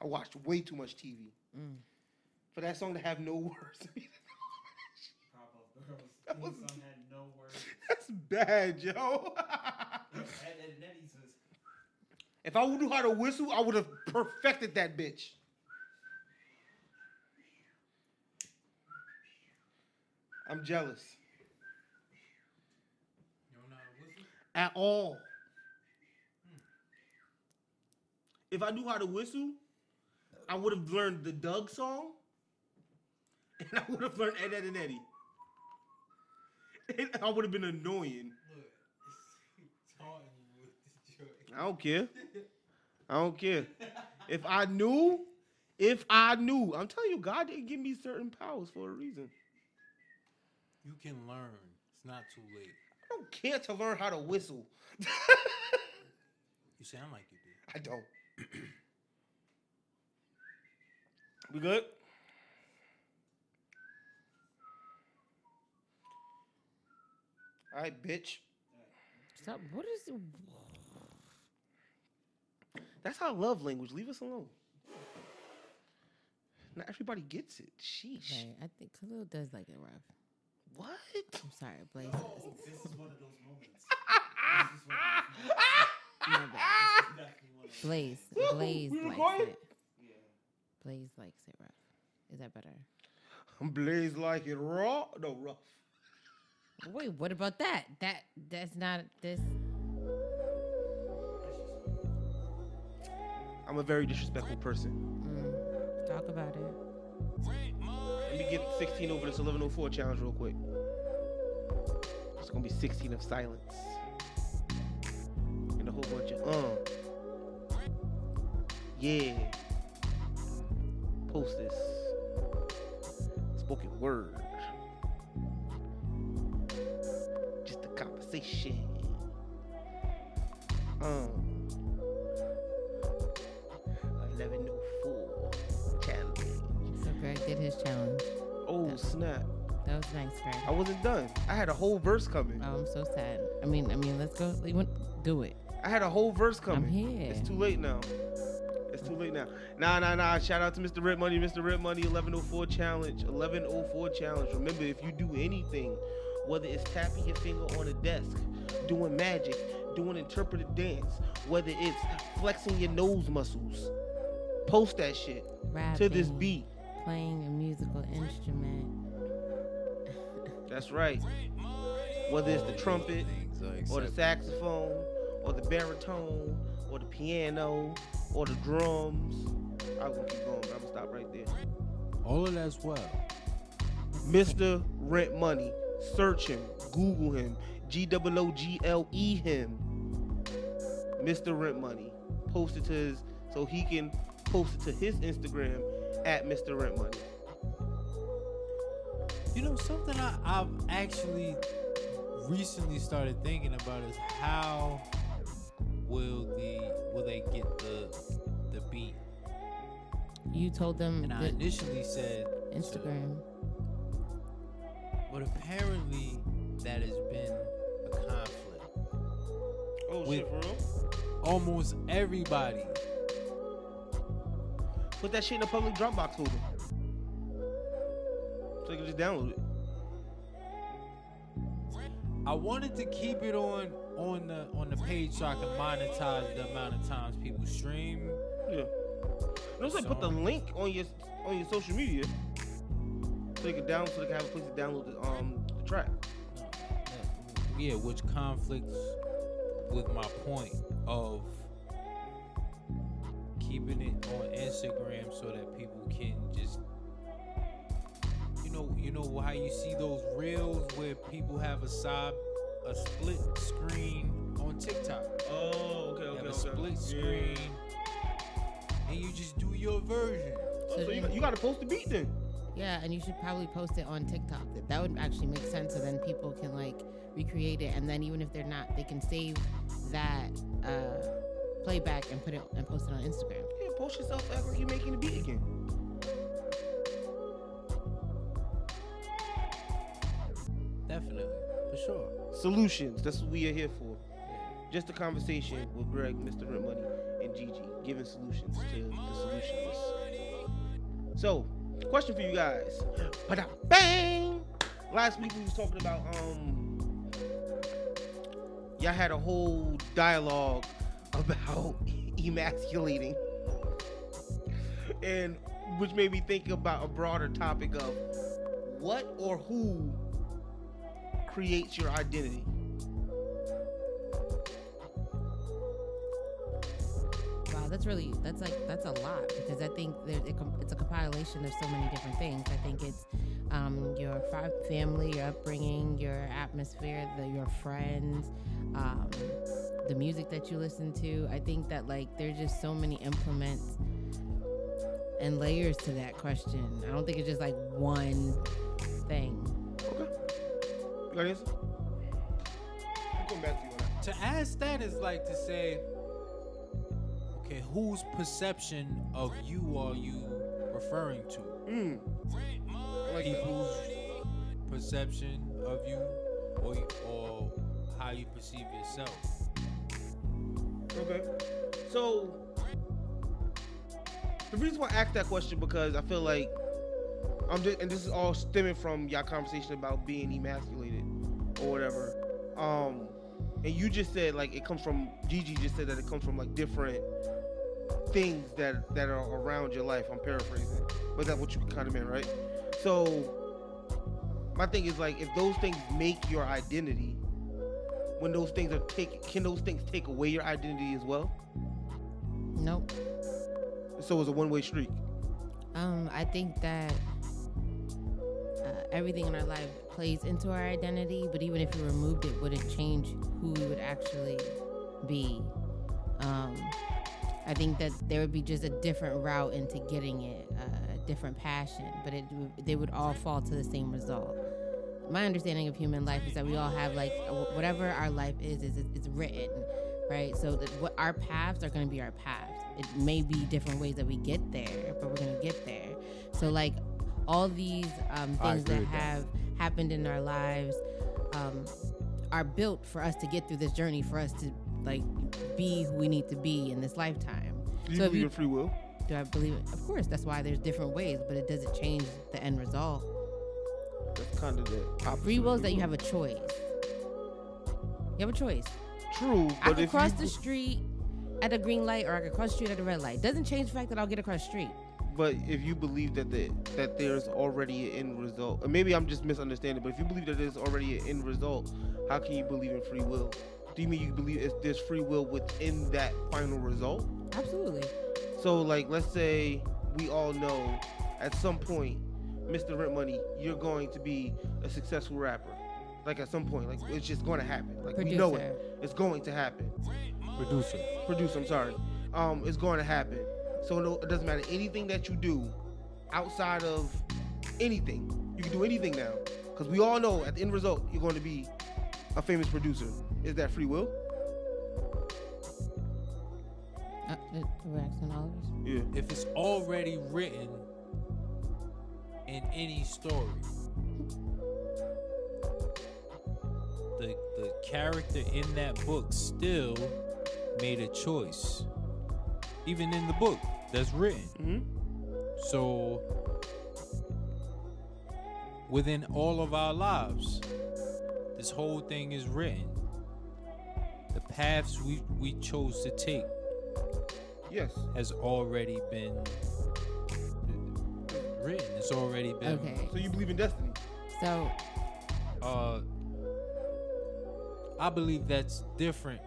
I watched way too much TV for that song to have no words. That was, song had no words. That's bad, yo. If I knew how to whistle, I would have perfected that bitch. I'm jealous. You don't know how to whistle? At all. If I knew how to whistle, I would have learned the Doug song, and I would have learned Ed, Ed, and Eddie. And I would have been annoying. I don't care. I don't care. If I knew, I'm telling you, God didn't give me certain powers for a reason. You can learn. It's not too late. I don't care to learn how to whistle. You sound like you do. I don't. We good? All right, bitch. Stop. What is it? That's our love language. Leave us alone. Not everybody gets it. Sheesh. Right. I think Khalil does like it rough. What? I'm sorry, Blaze. No. This is one of those moments. Blaze. Blaze likes it. Yeah. Blaze likes it rough. Is that better? Blaze like it raw? No, rough. Wait, what about that? That's not this. I'm a very disrespectful person. Talk about it. Let me get 16 over this 1104 challenge real quick. It's gonna be 16 of silence and a whole bunch of yeah. Post this spoken word. Say shit. $11.04 challenge. So Greg did his challenge. Oh snap! That was nice, Greg. I wasn't done. I had a whole verse coming. Oh, I'm so sad. I mean, let's go. Do it. I had a whole verse coming. I'm here. It's too late now. Nah. Shout out to Mr. Rent Money. Mr. Rent Money. 1104 challenge. 1104 challenge. Remember, if you do anything, whether it's tapping your finger on a desk, doing magic, doing interpretive dance, whether it's flexing your nose muscles, post that shit. Rapping, to this beat. Playing a musical instrument. That's right. Whether it's the trumpet, or the saxophone, or the baritone, or the piano, or the drums. I'm going to keep going, but I'm going to stop right there. All of that's well. Mr. Rent Money. Search him, Google him, G-O-O-G-L-E him, Mr. Rent Money. Post it to his, so he can post it to his Instagram at Mr. Rent Money. You know, something I've actually recently started thinking about is how will they get the beat? You told them, and I initially said Instagram. But apparently, that has been a conflict. Oh, with shit, for real? Almost everybody. Put that shit in a public Dropbox folder, so you can just download it. I wanted to keep it on the page so I can monetize the amount of times people stream. Yeah. No, so put the link on your social media. So they can have a place to download the track. Yeah, which conflicts with my point of keeping it on Instagram so that people can just, you know how you see those reels where people have a split screen on TikTok. Oh, okay. Split screen. and you just do your version. So you gotta post the beat then. Yeah, and you should probably post it on TikTok. That would actually make sense, so then people can like recreate it, and then even if they're not, they can save that playback and put it and post it on Instagram. Yeah, post yourself after you're making the beat again. Definitely, for sure. Solutions, that's what we are here for. Just a conversation with Greg, Mr. Rent Money, and Gigi, giving solutions to the solutions. So, question for you guys. Bang! Last week we was talking about y'all had a whole dialogue about emasculating, and which made me think about a broader topic of what or who creates your identity. Wow, that's a lot, because I think it's a compilation of so many different things. I think it's your family, your upbringing, your atmosphere, your friends, the music that you listen to. I think that like there's just so many implements and layers to that question. I don't think it's just like one thing. Okay. You got this? I'm going back to you on that. To ask that is like to say, okay, whose perception of you are you referring to? Like people's perception of you, or how you perceive yourself. Okay. So the reason why I asked that question, because I feel like and this is all stemming from y'all conversation about being emasculated or whatever. And you just said like Gigi just said that it comes from like different things that are around your life. I'm paraphrasing, but that's what you kind of meant, right? So my thing is like, if those things make your identity, when those things are can those things take away your identity as well? Nope. So it's a one-way street. I think that everything in our life plays into our identity, but even if you removed it, would it change who we would actually be? I think that there would be just a different route into getting it, a different passion, but they would all fall to the same result. My understanding of human life is that we all have like whatever our life is it's written, right? So what our paths are going to be our paths. It may be different ways that we get there, but we're going to get there. So like all these things that have happened in our lives are built for us to get through this journey, for us to like be who we need to be in this lifetime. Do you believe in free will? Do I believe it? Of course. That's why there's different ways, but it doesn't change the end result. That's kind of the free will is that you have a choice. You have a choice. True. I could cross the street at a green light, or I could cross the street at a red light. Doesn't change the fact that I'll get across the street. But if you believe that there's already an end result, or maybe I'm just misunderstanding, but if you believe that there's already an end result, how can you believe in free will? Do you mean you believe there's free will within that final result? Absolutely. So like, let's say we all know at some point, Mr. Rent Money, you're going to be a successful rapper. Like at some point, like it's just going to happen. Like producer. We know it. It's going to happen. Producer, I'm sorry. It's going to happen. So no, it doesn't matter anything that you do outside of anything. You can do anything now, because we all know at the end result, you're going to be a famous producer. Is that free will? Yeah. If it's already written in any story, the character in that book still made a choice, even in the book that's written. So within all of our lives, this whole thing is written, the paths we chose to take, yes, has already been written. It's already been. Okay. So you believe in destiny? So I believe that's different.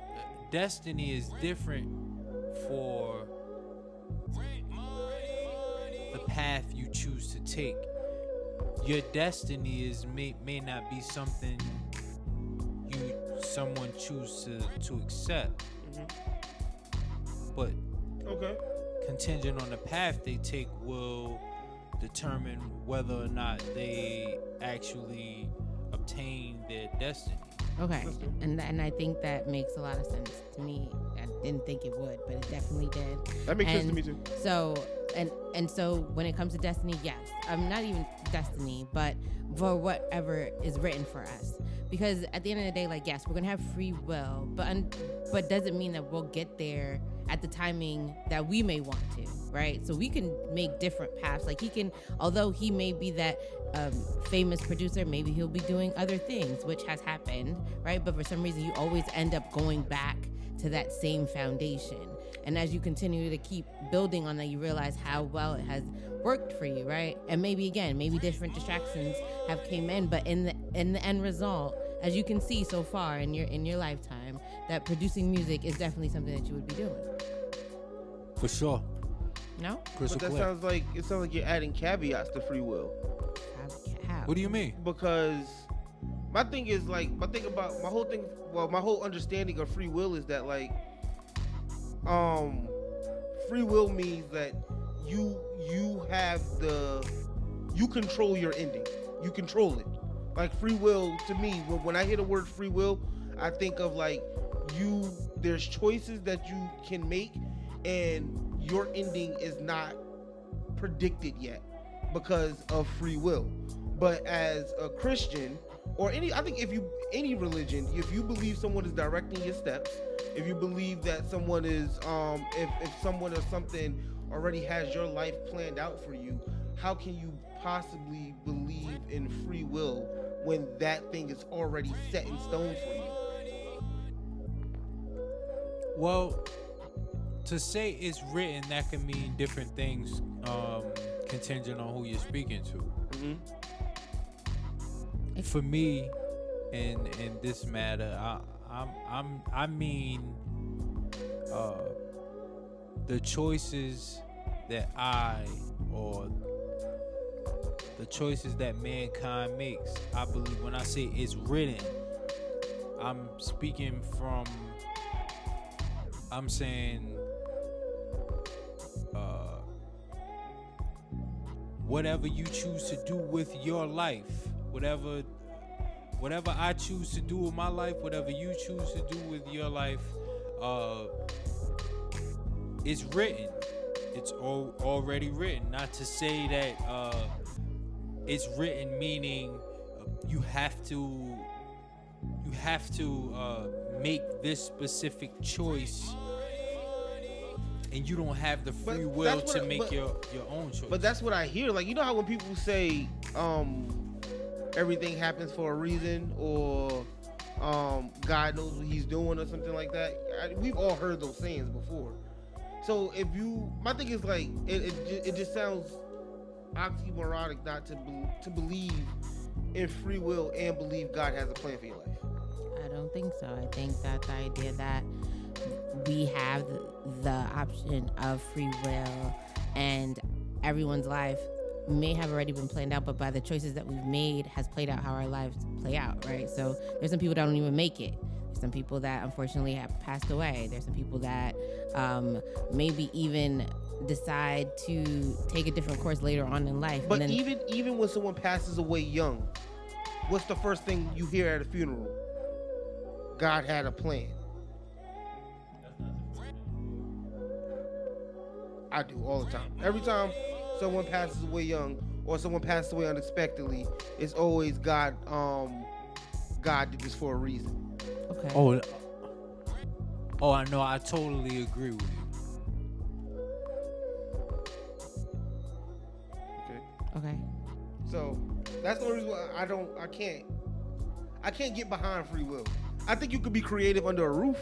Destiny is different for the path you choose to take. Your destiny is may not be something someone choose to accept. But okay, contingent on the path they take will determine whether or not they actually obtain their destiny. Okay, and I think that makes a lot of sense to me. I didn't think it would, but it definitely did. That makes sense to me too. So when it comes to destiny, yes, I'm not even destiny, but for whatever is written for us. Because at the end of the day, like, yes, we're gonna have free will, but doesn't mean that we'll get there at the timing that we may want to, right? So we can make different paths. Like, he can, although he may be that famous producer, maybe he'll be doing other things, which has happened, right? But for some reason, you always end up going back to that same foundation. And as you continue to keep building on that, you realize how well it has worked for you, right? And maybe different distractions have came in, but in the end result, as you can see so far in your lifetime, that producing music is definitely something that you would be doing. For sure. No? Crystal but that clear. Sounds like you're adding caveats to free will. How? What do you mean? Because my thing is like, my whole understanding of free will is that like, free will means that you control your ending. You control it. Like, free will to me, when I hear the word free will, I think of like there's choices that you can make and your ending is not predicted yet because of free will. But as a Christian or any religion, if you believe someone is directing your steps, if you believe that someone is, if someone or something already has your life planned out for you, how can you possibly believe in free will when that thing is already set in stone for you? Well, to say it's written, that can mean different things, contingent on who you're speaking to. Mm-hmm. For me, in this matter, I mean the choices that the choices that mankind makes. I believe when I say it's written, I'm speaking from, I'm saying whatever you choose to do with your life, whatever I choose to do with my life, whatever you choose to do with your life, it's written. It's already written. Not to say that it's written, meaning you have to make this specific choice, and you don't have the free will to make your own choice. But that's what I hear. Like, you know how when people say, everything happens for a reason, or God knows what he's doing, or something like that. We've all heard those sayings before. So my thing is like, it just sounds oxymoronic not to believe in free will and believe God has a plan for your life. I don't think so. I think that the idea that we have the option of free will and everyone's life may have already been planned out, but by the choices that we've made has played out how our lives play out, right? So there's some people that don't even make it. There's some people that unfortunately have passed away. There's some people that maybe even decide to take a different course later on in life. But even when someone passes away young, what's the first thing you hear at a funeral? God had a plan. I do all the time. Every time someone passes away young or someone passes away unexpectedly, it's always God. God did this for a reason. Okay. Oh, I know. I totally agree with you. Okay. So that's the reason why I can't get behind free will. I think you could be creative under a roof.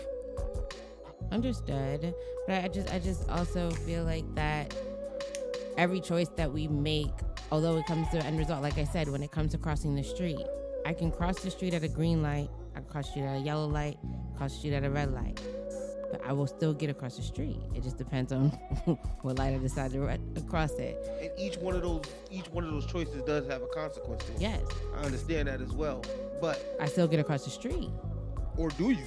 Understood, but I just also feel like that. Every choice that we make, although it comes to an end result, like I said, when it comes to crossing the street, I can cross the street at a green light, I can cross the street at a yellow light, cross the street at a red light, but I will still get across the street. It just depends on what light I decide to cross it. And each one of those choices does have a consequence to it. Yes, I understand that as well, but I still get across the street. Or do you?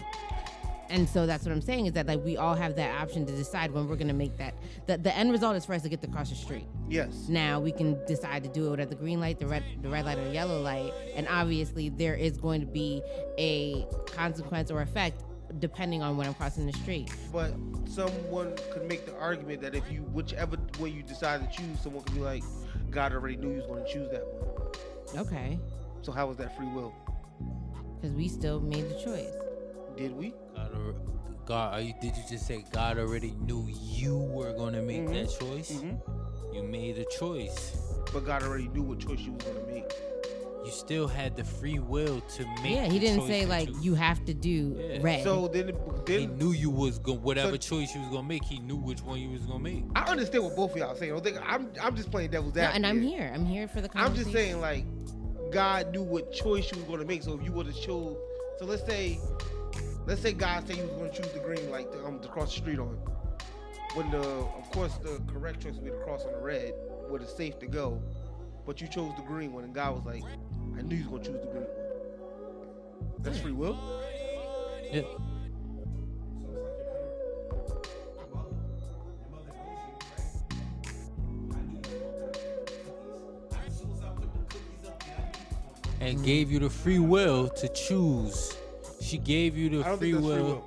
And so that's what I'm saying is that like we all have that option to decide when we're going to make that. The end result is for us to get across the street. Yes. Now we can decide to do it at the green light, the red light, or the yellow light. And obviously there is going to be a consequence or effect depending on when I'm crossing the street. But someone could make the argument that if you, whichever way you decide to choose, someone could be like, God already knew you was going to choose that one. Okay. So how was that free will? Because we still made the choice. Did we? Did you just say God already knew you were going to make that choice? Mm-hmm. You made a choice. But God already knew what choice you was going to make. You still had the free will to make. Yeah, he didn't say like you have to do red. So then he knew you was going whatever choice you was gonna make. He knew which one you was gonna make. I understand what both of y'all are saying. I'm just playing devil's advocate. No, and I'm here for the conversation. I'm just saying like God knew what choice you was gonna make. So if you would have chose, so let's say God said you was gonna choose the green light to cross the street on. When the correct choice would be to cross on the red, where it's safe to go. But you chose the green one, and God was like, I knew you was going to choose the green one. That's free will? Yeah. And gave you the free will to choose. She gave you the free will.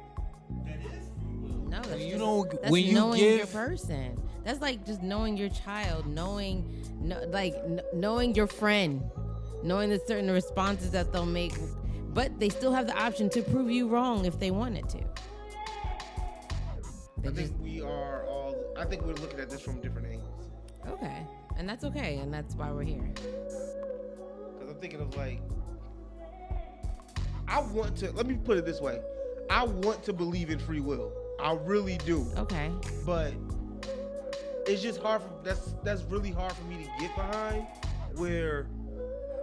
That is free will. No, that's knowing your person. That's like just knowing your child, knowing your friend, knowing the certain responses that they'll make, but they still have the option to prove you wrong if they wanted to. I think we're looking at this from different angles. Okay, and that's okay, and that's why we're here. Because I'm thinking of like, let me put it this way. I want to believe in free will. I really do. Okay. But it's just hard that's really hard for me to get behind, where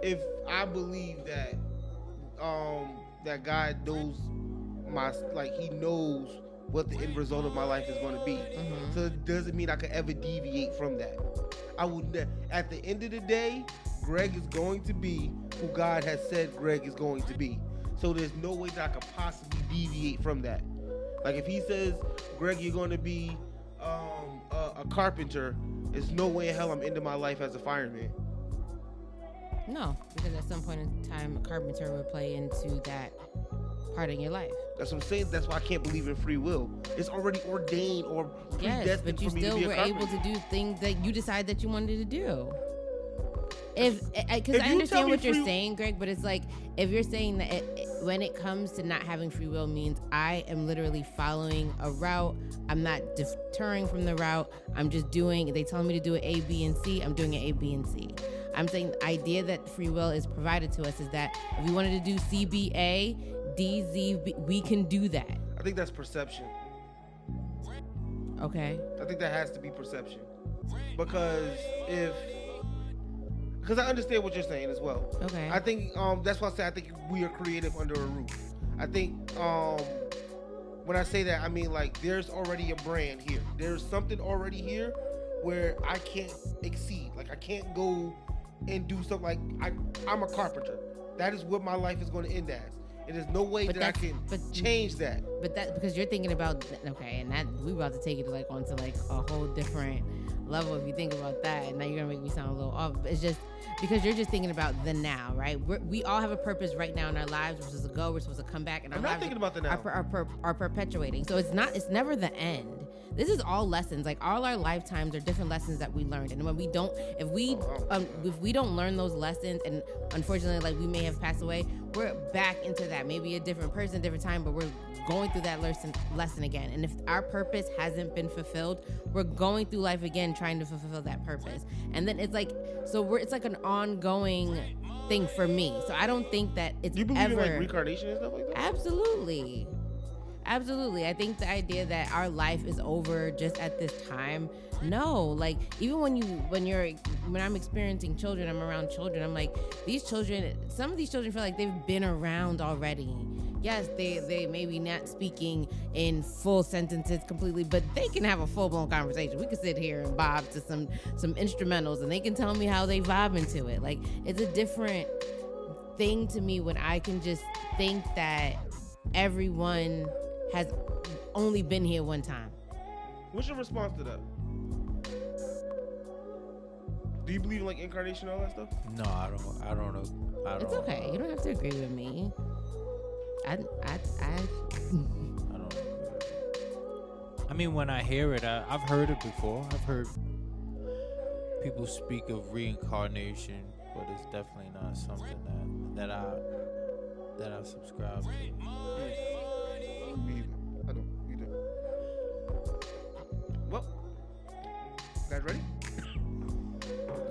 if I believe that that God knows he knows what the end result of my life is going to be. Mm-hmm. So it doesn't mean I could ever deviate from that. At the end of the day, Greg is going to be who God has said Greg is going to be. So there's no way that I could possibly deviate from that. Like if he says, Greg, you're going to be a carpenter, there's no way in hell I'm ending my life as a fireman. No, because at some point in time, a carpenter would play into that part of your life. That's what I'm saying. That's why I can't believe in free will. It's already ordained or predestined. Yes, but you still were able to do things that you decided that you wanted to do. Because I understand what you're saying, Greg, but it's like if you're saying that when it comes to not having free will means I am literally following a route. I'm not deterring from the route. I'm just doing, they tell me to do an A, B, and C. I'm doing an A, B, and C. I'm saying the idea that free will is provided to us is that if we wanted to do C, B, A, D, Z, B, we can do that. I think that's perception. Okay. I think that has to be perception. Because I understand what you're saying as well. Okay. I think that's why I say I think we are creative under a roof. I think when I say that, I mean like there's already a brand here. There's something already here where I can't exceed. Like I can't go and do something like I'm a carpenter. That is what my life is going to end as. And there's no way that I can change that. But that's because you're thinking about, okay, and that we about to take it like onto like a whole different level if you think about that. And now you're going to make me sound a little off. It's just because you're just thinking about the now, right? We all have a purpose right now in our lives. We're supposed to go. We're supposed to come back. And I'm not thinking about the now. Are perpetuating. So it's never the end. This is all lessons. Like all our lifetimes are different lessons that we learned. And when we don't, if we don't learn those lessons, and unfortunately, like we may have passed away, we're back into that. Maybe a different person, different time, but we're going through that lesson again. And if our purpose hasn't been fulfilled, we're going through life again trying to fulfill that purpose. And then it's like, it's like an ongoing thing for me. So I don't think that it's ever. You believe in like reincarnation and stuff like that? Absolutely. Absolutely. I think the idea that our life is over just at this time. No, like even when I'm experiencing children, I'm around children. I'm like these children. Some of these children feel like they've been around already. Yes, they maybe not speaking in full sentences completely, but they can have a full blown conversation. We can sit here and bob to some instrumentals, and they can tell me how they vibe into it. Like it's a different thing to me when I can just think that everyone has only been here one time. What's your response to that? Do you believe in like incarnation and all that stuff? No, I don't know. It's okay. You don't have to agree with me. I don't. I mean, when I hear it, I've heard it before. I've heard people speak of reincarnation, but it's definitely not something that I subscribe to. Me either. Well, you guys ready?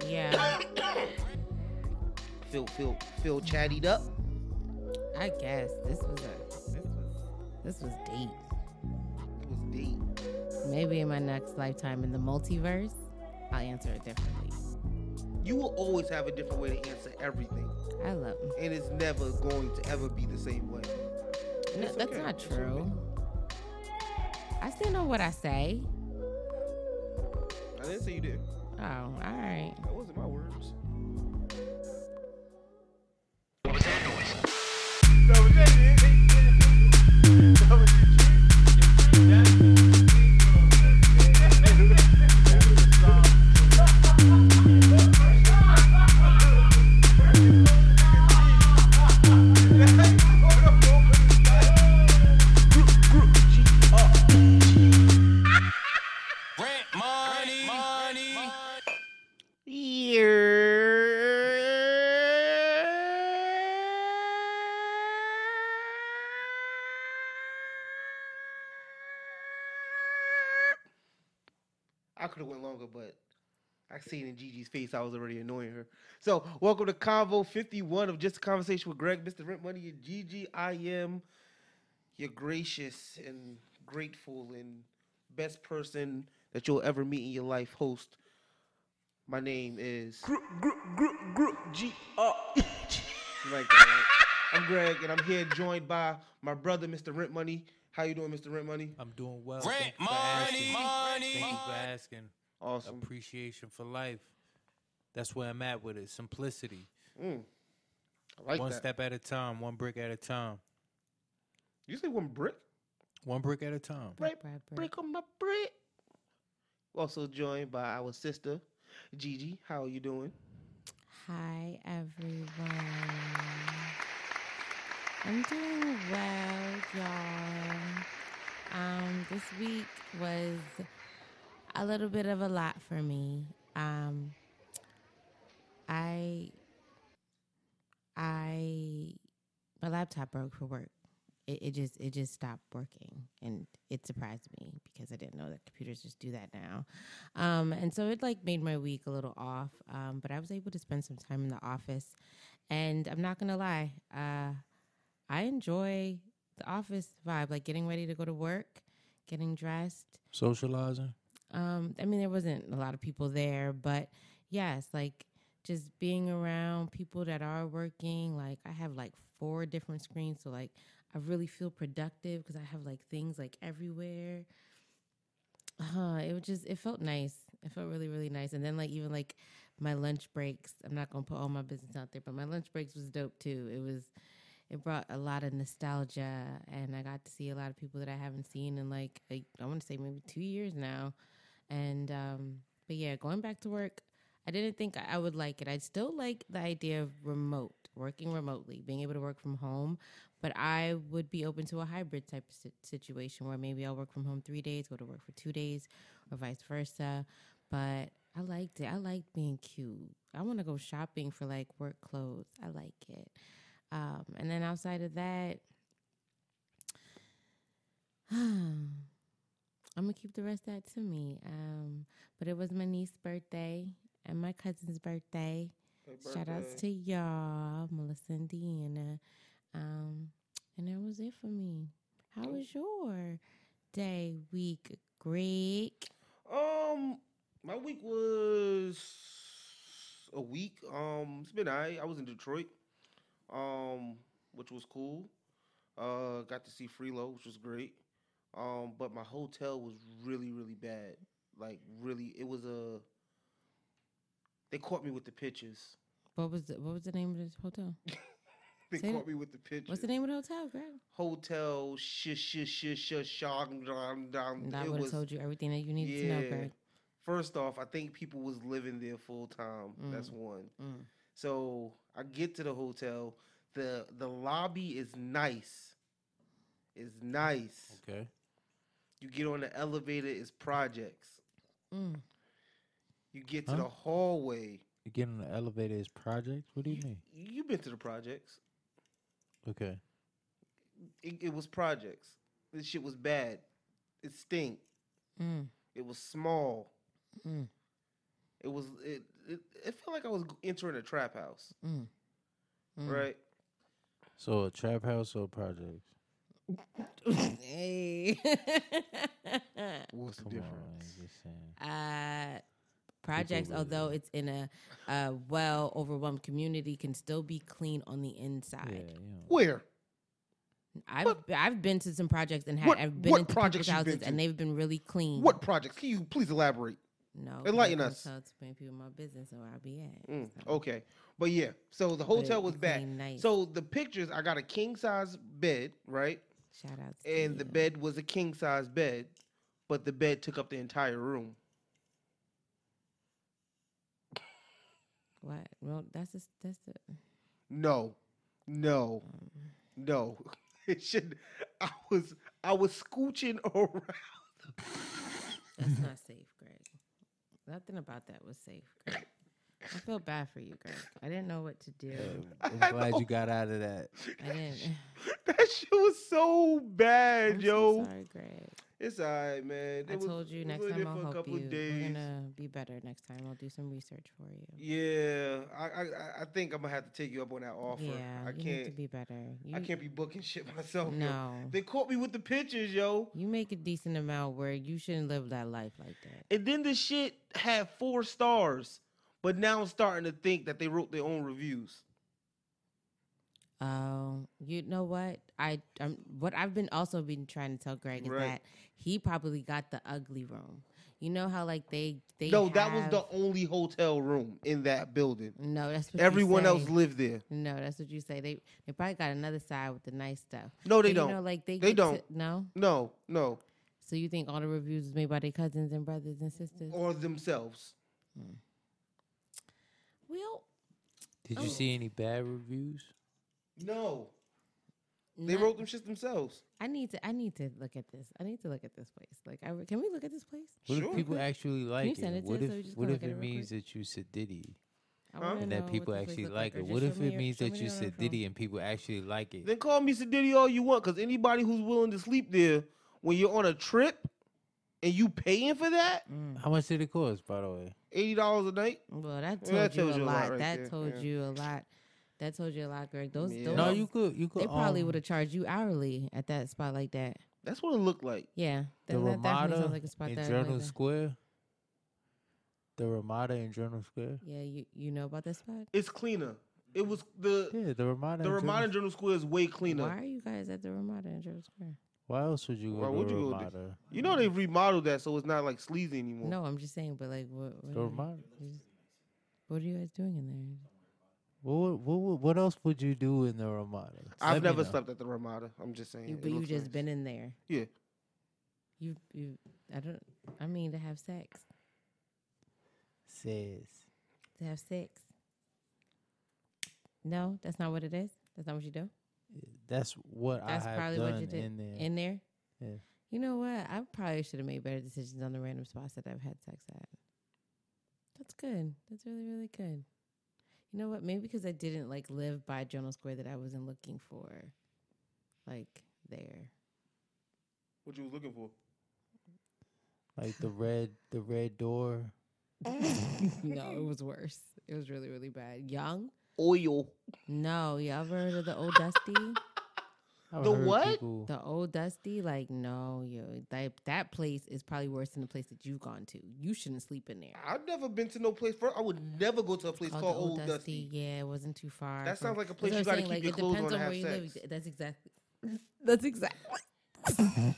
Yeah. Feel chatted up. I guess this was deep. It was deep. Maybe in my next lifetime in the multiverse, I'll answer it differently. You will always have a different way to answer everything. I love it. And it's never going to ever be the same way. No, that's not true. I still know what I say. I didn't say you did. Oh, all right. That wasn't my words. What was that noise? Seeing in Gigi's face, I was already annoying her. So, welcome to Convo 51 of Just a Conversation with Greg, Mr. Rent Money, and Gigi. I am your gracious and grateful and best person that you'll ever meet in your life host. My name is Greg. I'm Greg, and I'm here joined by my brother, Mr. Rent Money. How you doing, Mr. Rent Money? I'm doing well. Rent Money. Thank you for asking. Awesome. Appreciation for life. That's where I'm at with it. Simplicity. I like one that. One step at a time, one brick at a time. You say one brick? One brick at a time. Brick on my brick. Also joined by our sister, Gigi. How are you doing? Hi, everyone. I'm doing well, y'all. This week was a little bit of a lot for me. My laptop broke for work. It just stopped working, and it surprised me because I didn't know that computers just do that now. And so it like made my week a little off. But I was able to spend some time in the office, and I'm not gonna lie, I enjoy the office vibe, like getting ready to go to work, getting dressed, socializing. I mean, there wasn't a lot of people there, but yes, like just being around people that are working. Like I have like 4 different screens, so like I really feel productive because I have like things like everywhere. It felt nice. It felt really, really nice. And then like even like my lunch breaks, I'm not gonna put all my business out there, but my lunch breaks was dope too. It brought a lot of nostalgia, and I got to see a lot of people that I haven't seen in like I want to say maybe 2 years now. And, but yeah, going back to work, I didn't think I would like it. I still like the idea of working remotely, being able to work from home, but I would be open to a hybrid type of situation where maybe I'll work from home 3 days, go to work for 2 days, or vice versa. But I liked it. I like being cute. I want to go shopping for like work clothes. I like it. And then outside of that, I'm going to keep the rest of that to me. But it was my niece's birthday and my cousin's birthday. Shout outs to y'all, Melissa and Deanna. And that was it for me. How was your day, week, Greg? My week was a week. It's been all right. I was in Detroit, which was cool. Got to see Freelo, which was great. But my hotel was really, really bad. Like, really, it was a... They caught me with the pictures. What was the name of this hotel? They caught me with the picture. What's the name of the hotel, Greg? Hotel I would have told you everything that you needed to know, Greg. First off, I think people was living there full time. That's one. So I get to the hotel. The lobby is nice. It's nice. Okay. You get on the elevator, it's projects. You get to the hallway. You get on the elevator, it's projects? What do you mean? You've been to the projects. Okay. It was projects. This shit was bad. It stink. It was small. It was... It felt like I was entering a trap house. Right? So a trap house or projects? Hey. What's the difference? Projects, although it's in a well-overwhelmed community, can still be clean on the inside. Yeah, yeah. Where? I've been to some projects and I've been to people's houses and they've been really clean. What projects? Can you please elaborate? No, enlighten us. I explain people my business or I'll be at. So. Okay, but yeah, so the hotel was bad. Nice. So the pictures, I got a king size bed, right? Shout out. And the bed was a king size bed, but the bed took up the entire room. What? Well, that's the. No. It should. I was scooching around. That's not safe, Greg. Nothing about that was safe, Greg. I feel bad for you, Greg. I didn't know what to do. I'm glad you got out of that. I didn't. That shit was so bad, I'm so sorry, Greg. It's all right, man. I told you next time I'll help you. We're gonna be better next time. I'll do some research for you. Yeah, I think I'm gonna have to take you up on that offer. Yeah, I need to be better. I can't be booking shit myself. No, yo. They caught me with the pictures, yo. You make a decent amount where you shouldn't live that life like that. And then the shit had 4 stars, but now I'm starting to think that they wrote their own reviews. Oh, you know what? What I've been trying to tell Greg is that he probably got the ugly room. You know how like they that was the only hotel room in that building. No, that's what everyone else lived there. No, that's what you say. They probably got another side with the nice stuff. No, they don't. You know, like they don't. No. So you think all the reviews was made by their cousins and brothers and sisters or themselves? Well, did you see any bad reviews? No. They wrote them shit themselves. I need to look at this. I need to look at this place. Like, can we look at this place? What if people actually like it? What if it means that you said Diddy? And that people actually like it? What if it means that you said Diddy and people actually like it? Then call me Said Diddy all you want, because anybody who's willing to sleep there when you're on a trip and you paying for that? How much did it cost, by the way? $80 a night? Well, that told you a lot. That told you a lot. That told you a lot, Greg. Those no, you could. They probably would have charged you hourly at that spot like that. That's what it looked like. Yeah, the Ramada in Journal Square. Yeah, you know about that spot? It's cleaner. It was the Ramada. The Ramada in Journal Square is way cleaner. Why are you guys at the Ramada in Journal Square? Why else would you go to Ramada? You know they remodeled that, so it's not like sleazy anymore. No, I'm just saying. But like, what? The Ramada. What are you guys doing in there? What else would you do in the Ramada? I've never slept at the Ramada. I'm just saying. But you've just been in there. Yeah. I mean to have sex. Says. To have sex. No, that's not what it is. That's not what you do. That's what I have done in there. In there? Yeah. You know what? I probably should have made better decisions on the random spots that I've had sex at. That's good. That's really, really good. You know what? Maybe because I didn't like live by Journal Square that I wasn't looking for, like there. What you was looking for? Like the red door. No, it was worse. It was really, really bad. Young oil. No, you ever heard of the Old Dusty? The what? The Old Dusty? Like, no, yo, that place is probably worse than the place that you've gone to. You shouldn't sleep in there. I've never been to no place. I would never go to a place called Old Dusty. Yeah, it wasn't too far. That sounds like a place you got to keep your clothes on and have sex. That's exactly what you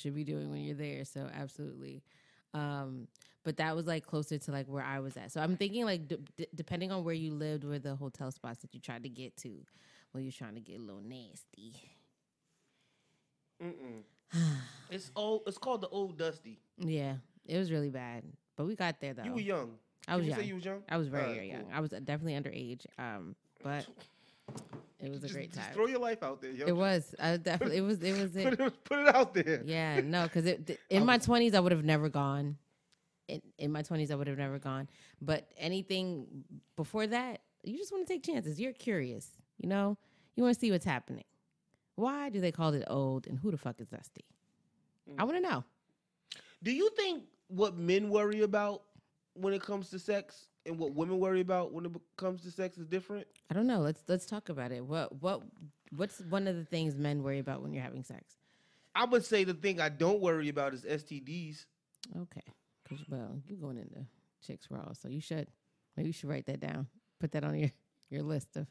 should be doing when you're there. So absolutely. But that was like closer to like where I was at. So I'm thinking like depending on where you lived, were the hotel spots that you tried to get to when you're trying to get a little nasty. It's called the Old Dusty. Yeah, it was really bad, but we got there though. You were young. I was young. Say you was young? I was very young. Cool. I was definitely underage. But it was a great time. Just throw your life out there. Yo. It was. I definitely. Put it out there. Yeah. No, because in my 20s, I would have never gone. In my 20s, I would have never gone. But anything before that, you just want to take chances. You're curious. You know, you want to see what's happening. Why do they call it old? And who the fuck is Dusty? I want to know. Do you think what men worry about when it comes to sex and what women worry about when it comes to sex is different? I don't know. Let's talk about it. What's one of the things men worry about when you're having sex? I would say the thing I don't worry about is STDs. Okay. Well, you're going into chicks raw, so you should. Maybe you should write that down. Put that on your list of.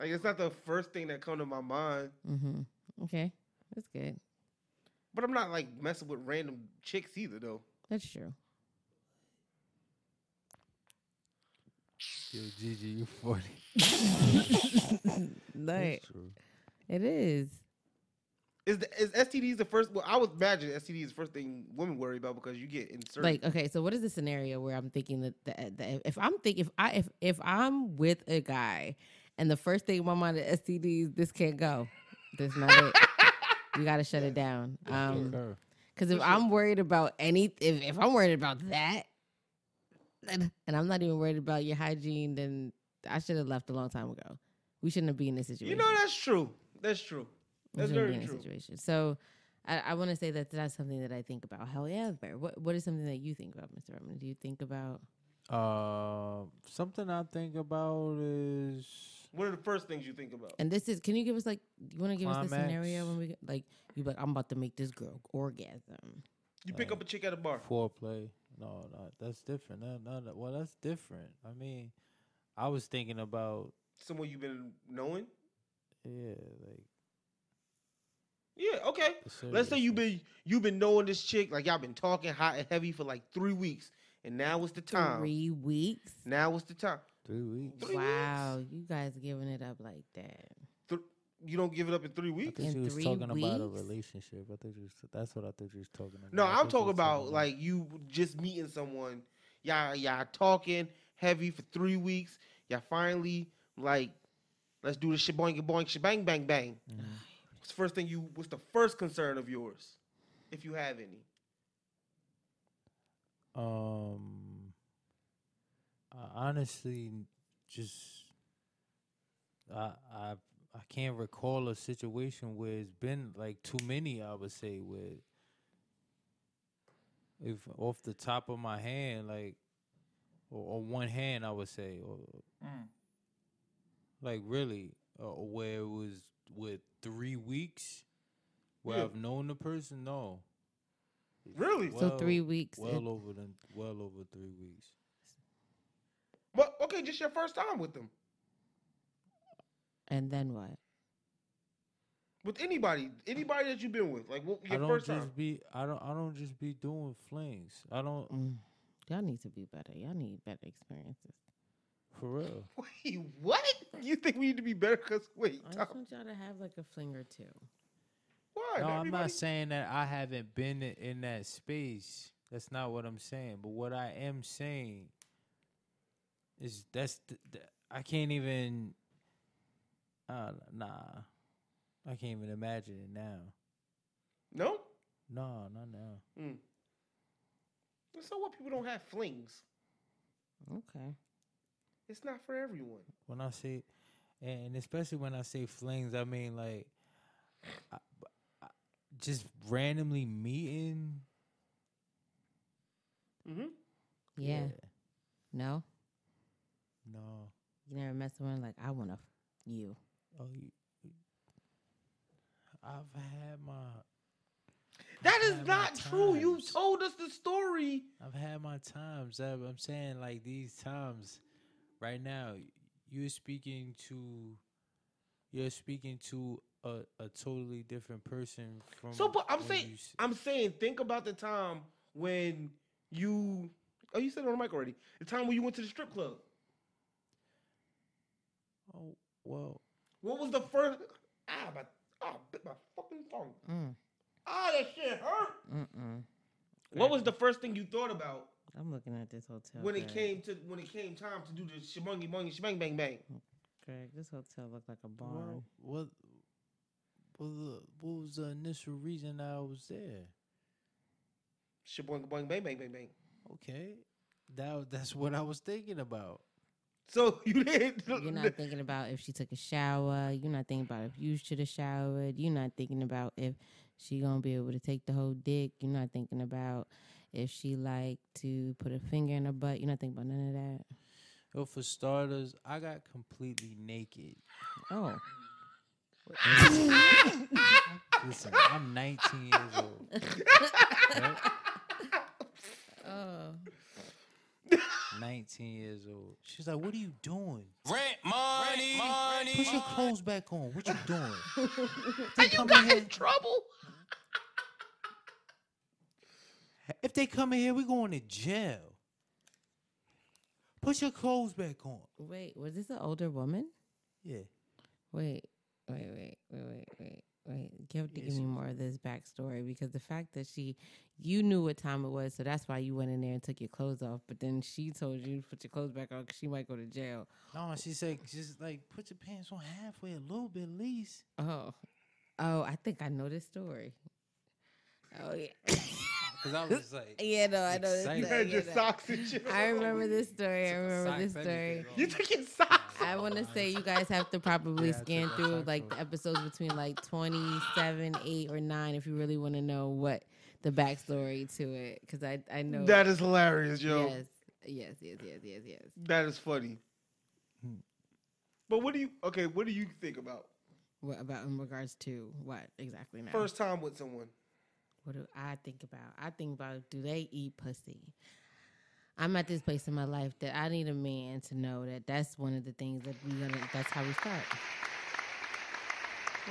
Like, it's not the first thing that comes to my mind. Mm-hmm. Okay. That's good. But I'm not, like, messing with random chicks either, though. That's true. Yo, Gigi, you're 40. Like, true. It is. Is STDs the first? Well, I would imagine STD is the first thing women worry about because you get inserted. Like, okay, so what is the scenario where I'm thinking that if I'm with a guy and the first thing in my mind is STDs, this can't go. This not it. You gotta shut it down. Because if I'm worried about if I'm worried about that, and I'm not even worried about your hygiene, then I should have left a long time ago. We shouldn't have been in this situation. You know, that's true. That's true. That's very true. So I want to say that that's something that I think about. Hell yeah, what is something that you think about, Mr. Roman? Do you think about? Something I think about is. What are the first things you think about? And this is, can you give us like, you want to give us the scenario when we, like, you like, I'm about to make this girl orgasm. You like, pick up a chick at a bar. Foreplay. No, that's different. No, well, that's different. I mean, I was thinking about. Someone you've been knowing? Yeah, like. Yeah, okay. Let's say you've been knowing this chick, like y'all been talking hot and heavy for like 3 weeks, and now it's the time. 3 weeks. Now it's the time. 3 weeks. Wow, you guys giving it up like that? You don't give it up in 3 weeks. I think she was talking about a relationship. I think that's what I think she was talking about. No, I'm talking about like you just meeting someone, y'all talking heavy for 3 weeks. Y'all finally like, let's do the sheboing, boing, shebang, bang, bang. Mm. What's the first concern of yours, if you have any? I honestly just I can't recall a situation where it's been like too many. I would say with, if off the top of my hand, like, or one hand, I would say, like really, where it was. With 3 weeks where I've known the person? No. Really? Well, so 3 weeks. Well over 3 weeks. But okay, just your first time with them. And then what? With anybody that you've been with. Like what your first time. I don't just be doing flings. I don't Y'all need to be better. Y'all need better experiences. For real. Wait, what? You think we need to be better? Because wait, I just want y'all to have like a fling or two. Why? No, I'm not saying that I haven't been in that space. That's not what I'm saying. But what I am saying is I can't even. I can't even imagine it now. No. No, not now. Mm. So what? People don't have flings. Okay. It's not for everyone. When I say, and especially when I say flings, I mean like I just randomly meeting. Mm-hmm. Yeah. No. No. You never met someone like I want to you. Oh, I've had my. That is not true. You told us the story. I've had my times. I'm saying like these times. Right now, you're speaking to a totally different person from. So, but I'm saying, think about the time when you... Oh, you said it on the mic already. The time when you went to the strip club. Oh, well. What was the first... I bit my fucking tongue. That shit hurt. What was the first thing you thought about? I'm looking at this hotel. When it came to time to do the shemungy mungy shebang bang bang. Greg, this hotel looked like a barn. What was the initial reason I was there? Shebang bang bang bang bang. Okay, that's what I was thinking about. So you didn't. You're not thinking about if she took a shower. You're not thinking about if you should have showered. You're not thinking about if she gonna be able to take the whole dick. You're not thinking about if she like to put a finger in her butt. You're not thinking about none of that. Well, for starters, I got completely naked. Oh. Listen, I'm 19 years old. Right? Oh. 19 years old. She's like, what are you doing? Rent money. Put your clothes back on. What you doing? Are you guys in trouble? If they come in here, we going to jail. Put your clothes back on. Wait, was this an older woman? Yeah. Wait. You have to give me more of this backstory, because the fact that you knew what time it was, so that's why you went in there and took your clothes off. But then she told you to put your clothes back on because she might go to jail. No, she said just like put your pants on halfway, a little bit at least. Oh, I think I know this story. Oh yeah. Because I was just like, I know this story. You had your socks and shit. I remember this story. You took your socks. I want to say you guys have to probably scan through like the episodes between like 27, 8, or 9 if you really want to know what the backstory to it. Because I know. That is hilarious, yo. Yes. That is funny. But what do you think about? What about in regards to what exactly now? First time with someone. What do I think about? I think about, do they eat pussy? I'm at this place in my life that I need a man to know that that's one of the things that that's how we start.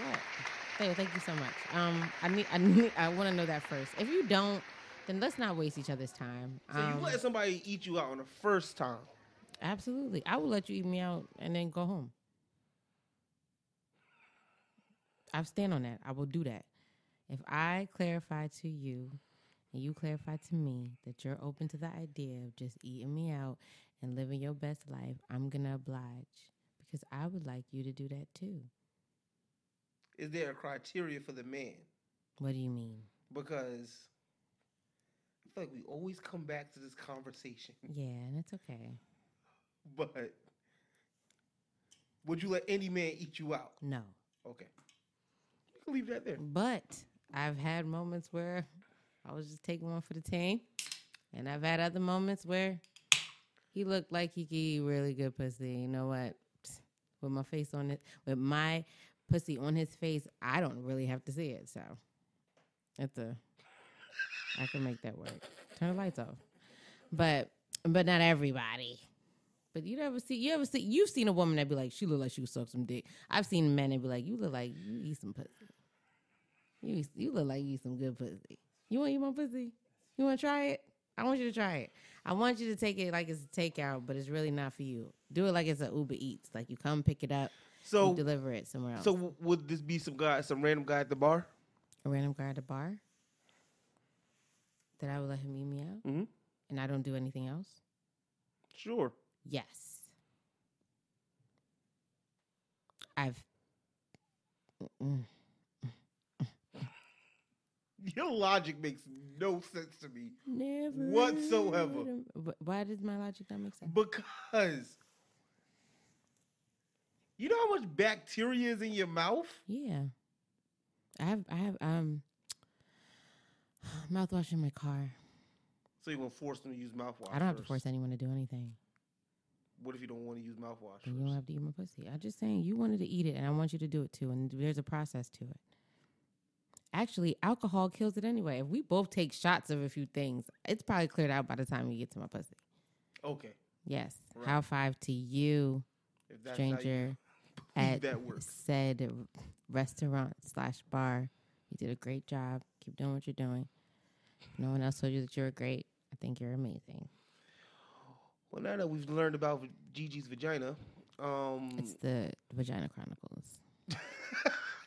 What? Thank you so much. I want to know that first. If you don't, then let's not waste each other's time. So you let somebody eat you out on the first time? Absolutely. I will let you eat me out and then go home. I stand on that. I will do that. If I clarify to you and you clarify to me that you're open to the idea of just eating me out and living your best life, I'm going to oblige, because I would like you to do that too. Is there a criteria for the man? What do you mean? Because I feel like we always come back to this conversation. Yeah, and it's okay. But would you let any man eat you out? No. Okay. You can leave that there. But... I've had moments where I was just taking one for the team, and I've had other moments where he looked like he could eat really good pussy. You know what? With my pussy on his face, I don't really have to see it. So I can make that work. Turn the lights off, but not everybody. But you've seen a woman that be like, she look like she would suck some dick. I've seen men that be like, you look like you eat some pussy. You look like you eat some good pussy. You want to eat my pussy? You want to try it? I want you to try it. I want you to take it like it's a takeout, but it's really not for you. Do it like it's an Uber Eats. Like you come pick it up, so and deliver it somewhere else. So would this be some random guy at the bar? A random guy at the bar? That I would let him eat me out? Mm-hmm. And I don't do anything else? Sure. Yes. Your logic makes no sense to me whatsoever. Why does my logic not make sense? Because you know how much bacteria is in your mouth? Yeah. I have mouthwash in my car. So you're going to force them to use mouthwash? I don't have to force anyone to do anything. What if you don't want to use mouthwash? You don't have to eat my pussy. I'm just saying, you wanted to eat it, and I want you to do it too, and there's a process to it. Actually, alcohol kills it anyway. If we both take shots of a few things, it's probably cleared out by the time we get to my pussy. Okay. Yes. Right. High five to you, stranger, at said restaurant/bar. You did a great job. Keep doing what you're doing. No one else told you that you were great. I think you're amazing. Well, now that we've learned about Gigi's vagina, it's the Vagina Chronicles.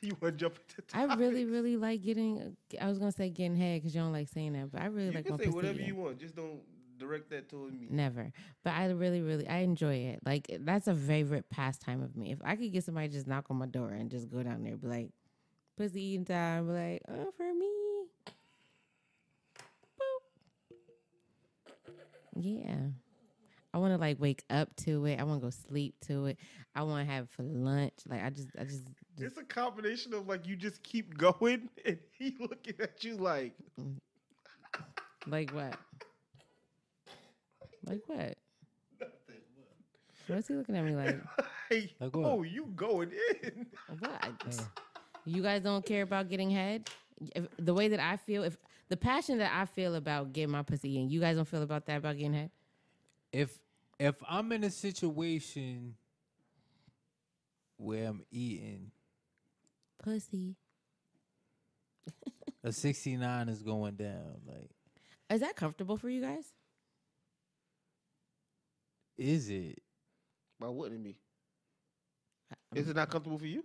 You want to jump into topics? I really, really like getting. I was gonna say getting head because you don't like saying that, but I really like. You can say whatever you want, just don't direct that towards me. Never, but I really, really, I enjoy it. Like that's a favorite pastime of me. If I could get somebody to just knock on my door and just go down there, and be like, "Pussy eating time," be like, "Oh, for me." Boop. Yeah. I want to like wake up to it. I want to go sleep to it. I want to have it for lunch. Like I just. It's a combination of like you just keep going and he looking at you like. Like what? Like what? Nothing. What's he looking at me like? Like what? Oh, you going in? What? You guys don't care about getting head? If, the way that I feel, if the passion that I feel about getting my pussy in, you guys don't feel about that about getting head? If I'm in a situation where I'm eating pussy, a 69 is going down. Like, is that comfortable for you guys? Is it? Why wouldn't it be? Is it not comfortable for you?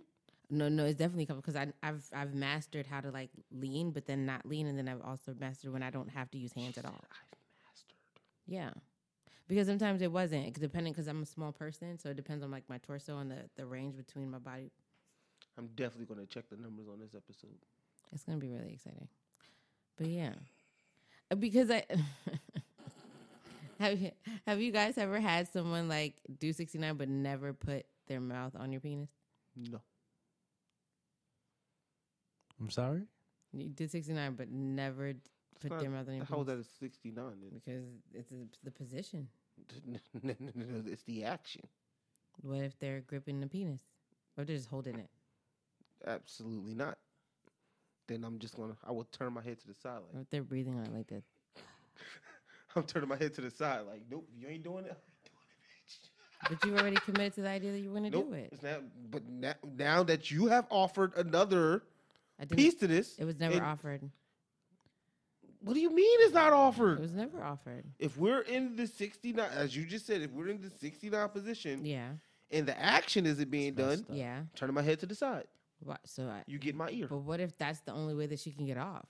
No, it's definitely comfortable because I've mastered how to like lean, but then not lean, and then I've also mastered when I don't have to use hands at all. I've mastered. Yeah. Because sometimes it wasn't, depending, because I'm a small person, so it depends on, like, my torso and the range between my body. I'm definitely going to check the numbers on this episode. It's going to be really exciting. But, yeah. Because I... have you guys ever had someone, like, do 69 but never put their mouth on your penis? No. I'm sorry? You did 69 but never... Put their mouth on your penis. How is that a 69? Because it's the position. No, it's the action. What if they're gripping the penis? Or they're just holding it? Absolutely not. Then I will turn my head to the side. Like, what if they're breathing on it like that? I'm turning my head to the side like, nope, you ain't doing it. I'm doing it, bitch. But you already committed to the idea that you were going to do it. It's not, but now that you have offered another piece to this. It was never offered. What do you mean it's not offered? It was never offered. If we're in the 69, as you just said, if we're in the 69 position, yeah, and the action isn't being done, yeah, turning my head to the side. What? So you get my ear. But what if that's the only way that she can get off?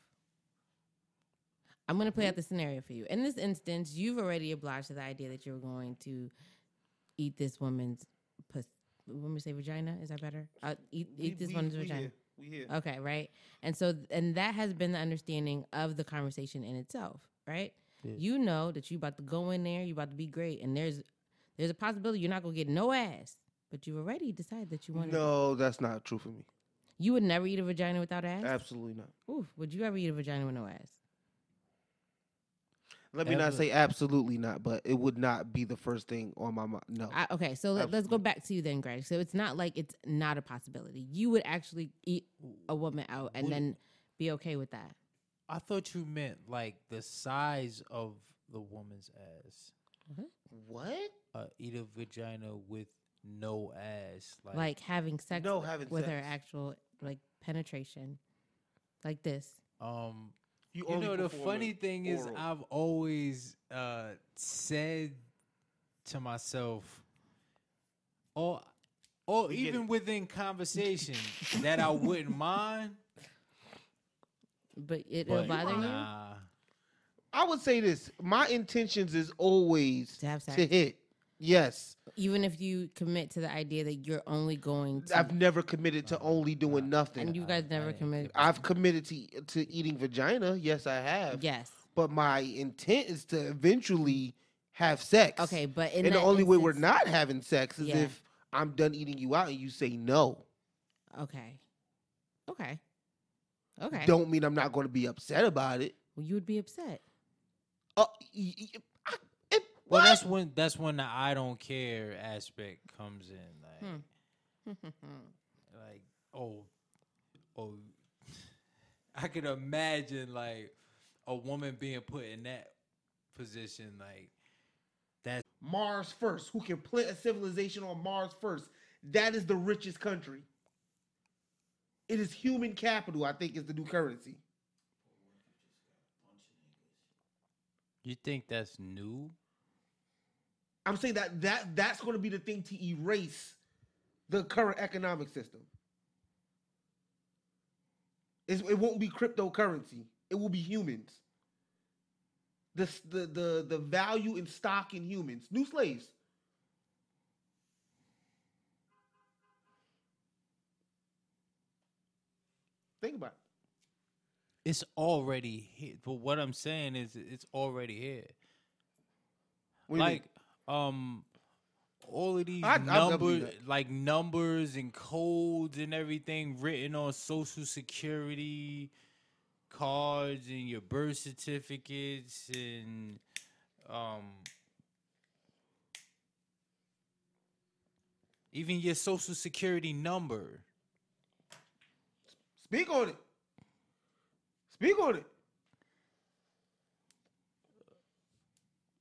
I'm going to play out the scenario for you. In this instance, you've already obliged to the idea that you're going to eat this woman's pussy. When we say vagina, is that better? Eat this woman's vagina. Yeah. Yeah. Okay, right. And so, and that has been the understanding of the conversation in itself, right? Yeah. You know that you about to go in there, you about to be great, and there's a possibility you're not gonna get no ass, but you already decided that you want. No, that's not true for me. You would never eat a vagina without ass? Absolutely not. Oof, would you ever eat a vagina with no ass? Let me not say absolutely not, but it would not be the first thing on my mind. No. Okay, so let's go back to you then, Greg. So it's not like it's not a possibility. You would actually eat a woman out and then be okay with that. I thought you meant like the size of the woman's ass. Mm-hmm. What? Eat a vagina with no ass. Like having sex with her actual like penetration. Like this. You know, the funny thing is I've always said to myself, or even within conversation, that I wouldn't mind. But it'll bother you? Nah. I would say this. My intentions is always to have sex. To hit. Yes. Even if you commit to the idea that you're only going to... I've never committed to only doing nothing. And you guys never committed? I've committed to eating vagina. Yes, I have. Yes. But my intent is to eventually have sex. Okay, but in the only way we're not having sex is if I'm done eating you out and you say no. Okay. Don't mean I'm not going to be upset about it. Well, you would be upset. Well, that's when the I don't care aspect comes in, like, like oh, I could imagine like a woman being put in that position, like that. Mars first, who can plant a civilization on Mars first? That is the richest country. It is human capital. I think is the new currency. You think that's new? I'm saying that's going to be the thing to erase the current economic system. It won't be cryptocurrency. It will be humans. The value in stock in humans. New slaves. Think about it. It's already here. But what I'm saying is it's already here. What like, all of these numbers and codes and everything written on Social Security cards and your birth certificates and even your Social Security number. Speak on it. Speak on it.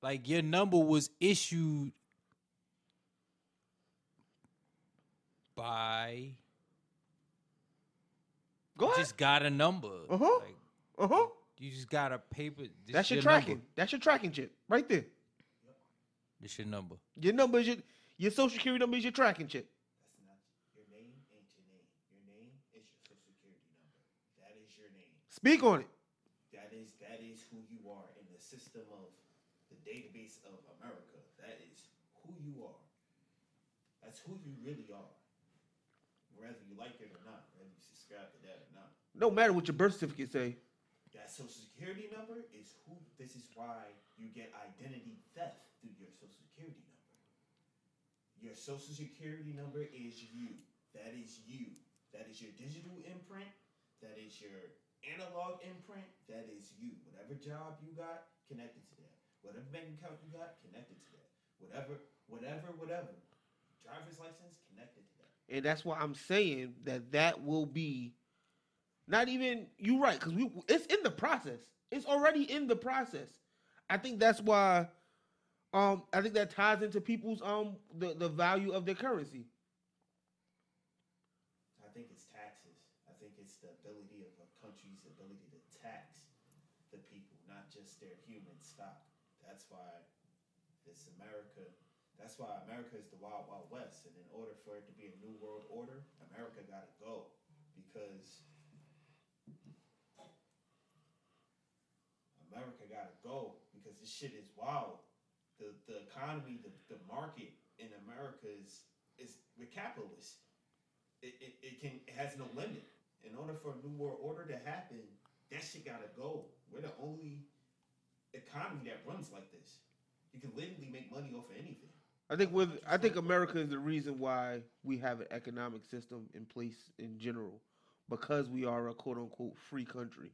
Like your number was issued by. Go ahead. Just got a number. You just got a paper. That's your tracking. Number. That's your tracking chip right there. That's your number. Your number is your Social Security number is your tracking chip. That's not your name. Ain't your name. Your name is your Social Security number. That is your name. Speak on it. That is who you are in the system of the database of America. That is who you are. That's who you really are. Whether you like it or not, whether you subscribe to that or not. No matter what your birth certificate say. That Social Security number is who. This is why you get identity theft through your Social Security number. Your Social Security number is you. That is you. That is your digital imprint. That is your analog imprint. That is you. Whatever job you got, connected to that. Whatever bank account you got, connected to that. Whatever. Driver's license, connected to that. And that's why I'm saying that will be not even you're right because it's in the process. It's already in the process. I think that's why. I think that ties into people's the value of their currency. I think it's taxes. I think it's the ability of a country's ability to tax the people, not just their human stock. That's why this America. That's why America is the wild, wild west. And in order for it to be a new world order, America got to go. Because America got to go. Because this shit is wild. The economy, the market in America is the capitalist. It has no limit. In order for a new world order to happen, that shit got to go. We're the only economy that runs like this. You can literally make money off of anything. I think America is the reason why we have an economic system in place in general, because we are a quote unquote free country,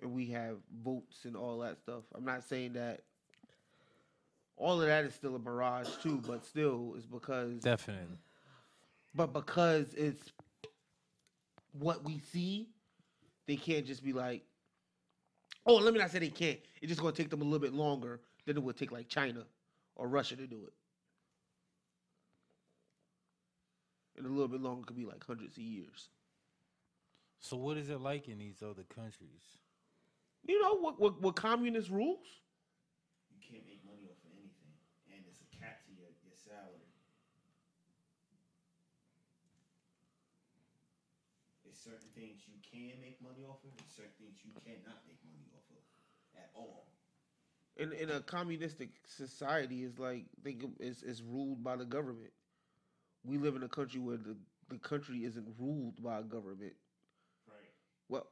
and we have votes and all that stuff. I'm not saying that all of that is still a mirage too, but still, it's because definitely, but because it's what we see, they can't just be like. Oh, let me not say they can't. It's just going to take them a little bit longer than it would take, like, China or Russia to do it. And a little bit longer could be, like, hundreds of years. So what is it like in these other countries? You know, what communist rules? You can't make money off of anything. And it's a cap to your salary. There's certain things you can make money off of, and certain things you cannot make money off of at all. In a communistic society, it's like it's ruled by the government. We live in a country where the country isn't ruled by a government. Right. Well,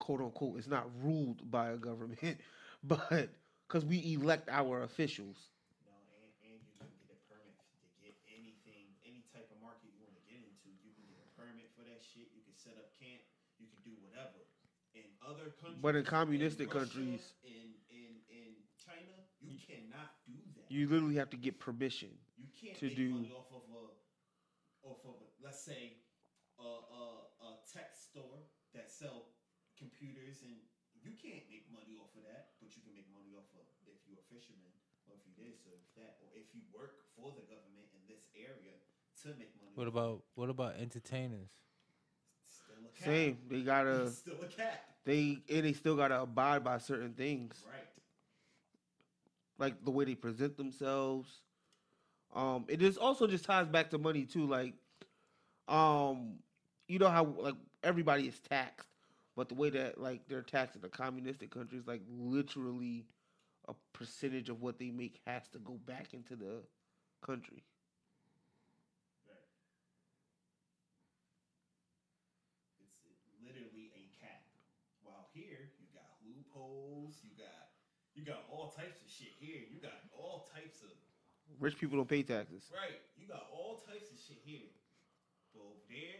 quote unquote, it's not ruled by a government, but because we elect our officials. Set up camp, you can do whatever. In other countries, but in communistic countries, in China, you cannot do that. You literally have to get permission. You can't to make do money off of a, let's say a tech store that sell computers, and you can't make money off of that. But you can make money off of if you're a fisherman, or if you this, or if that, or if you work for the government in this area to make money. What about entertainers? Same. They got a cap. they still gotta abide by certain things, right? Like the way they present themselves. It is also just ties back to money too. Like, you know how like everybody is taxed, but the way that like they're taxed in the communistic countries, like literally a percentage of what they make has to go back into the country. It's literally a cap. While here, you got loopholes, you got all types of shit here. You got all types of rich people don't pay taxes. Right. You got all types of shit here. But over there,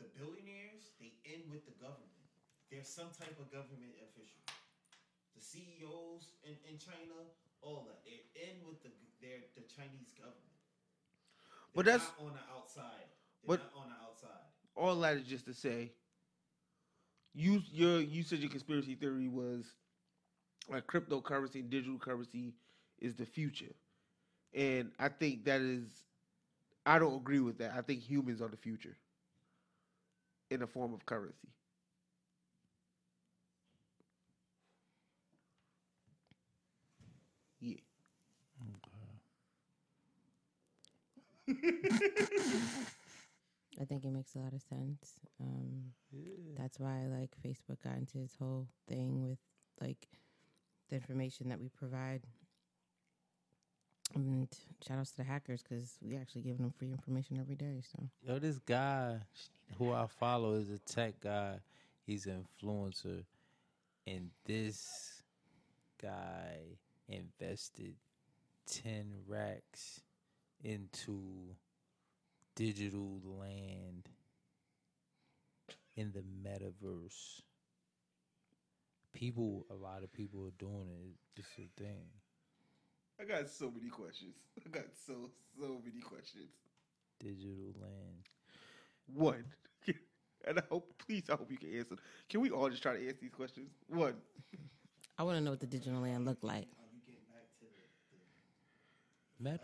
the billionaires, they end with the government. They're some type of government official. The CEOs in China, all that, they end with the Chinese government. They're not on the outside. All that is just to say, you said your conspiracy theory was like cryptocurrency and digital currency is the future. And I think I don't agree with that. I think humans are the future in the form of currency. Yeah. Okay. I think it makes a lot of sense. That's why, like, Facebook got into this whole thing with, like, the information that we provide. And shout outs to the hackers because we actually give them free information every day. So, yo, this guy who I follow is a tech guy. He's an influencer, and this guy invested 10 racks into digital land in the metaverse. A lot of people are doing it. It's a thing. I got so many questions. I got so many questions. Digital land. One. And I hope you can answer. Can we all just try to answer these questions? One. I want to know what the digital land looked like. Are you getting back to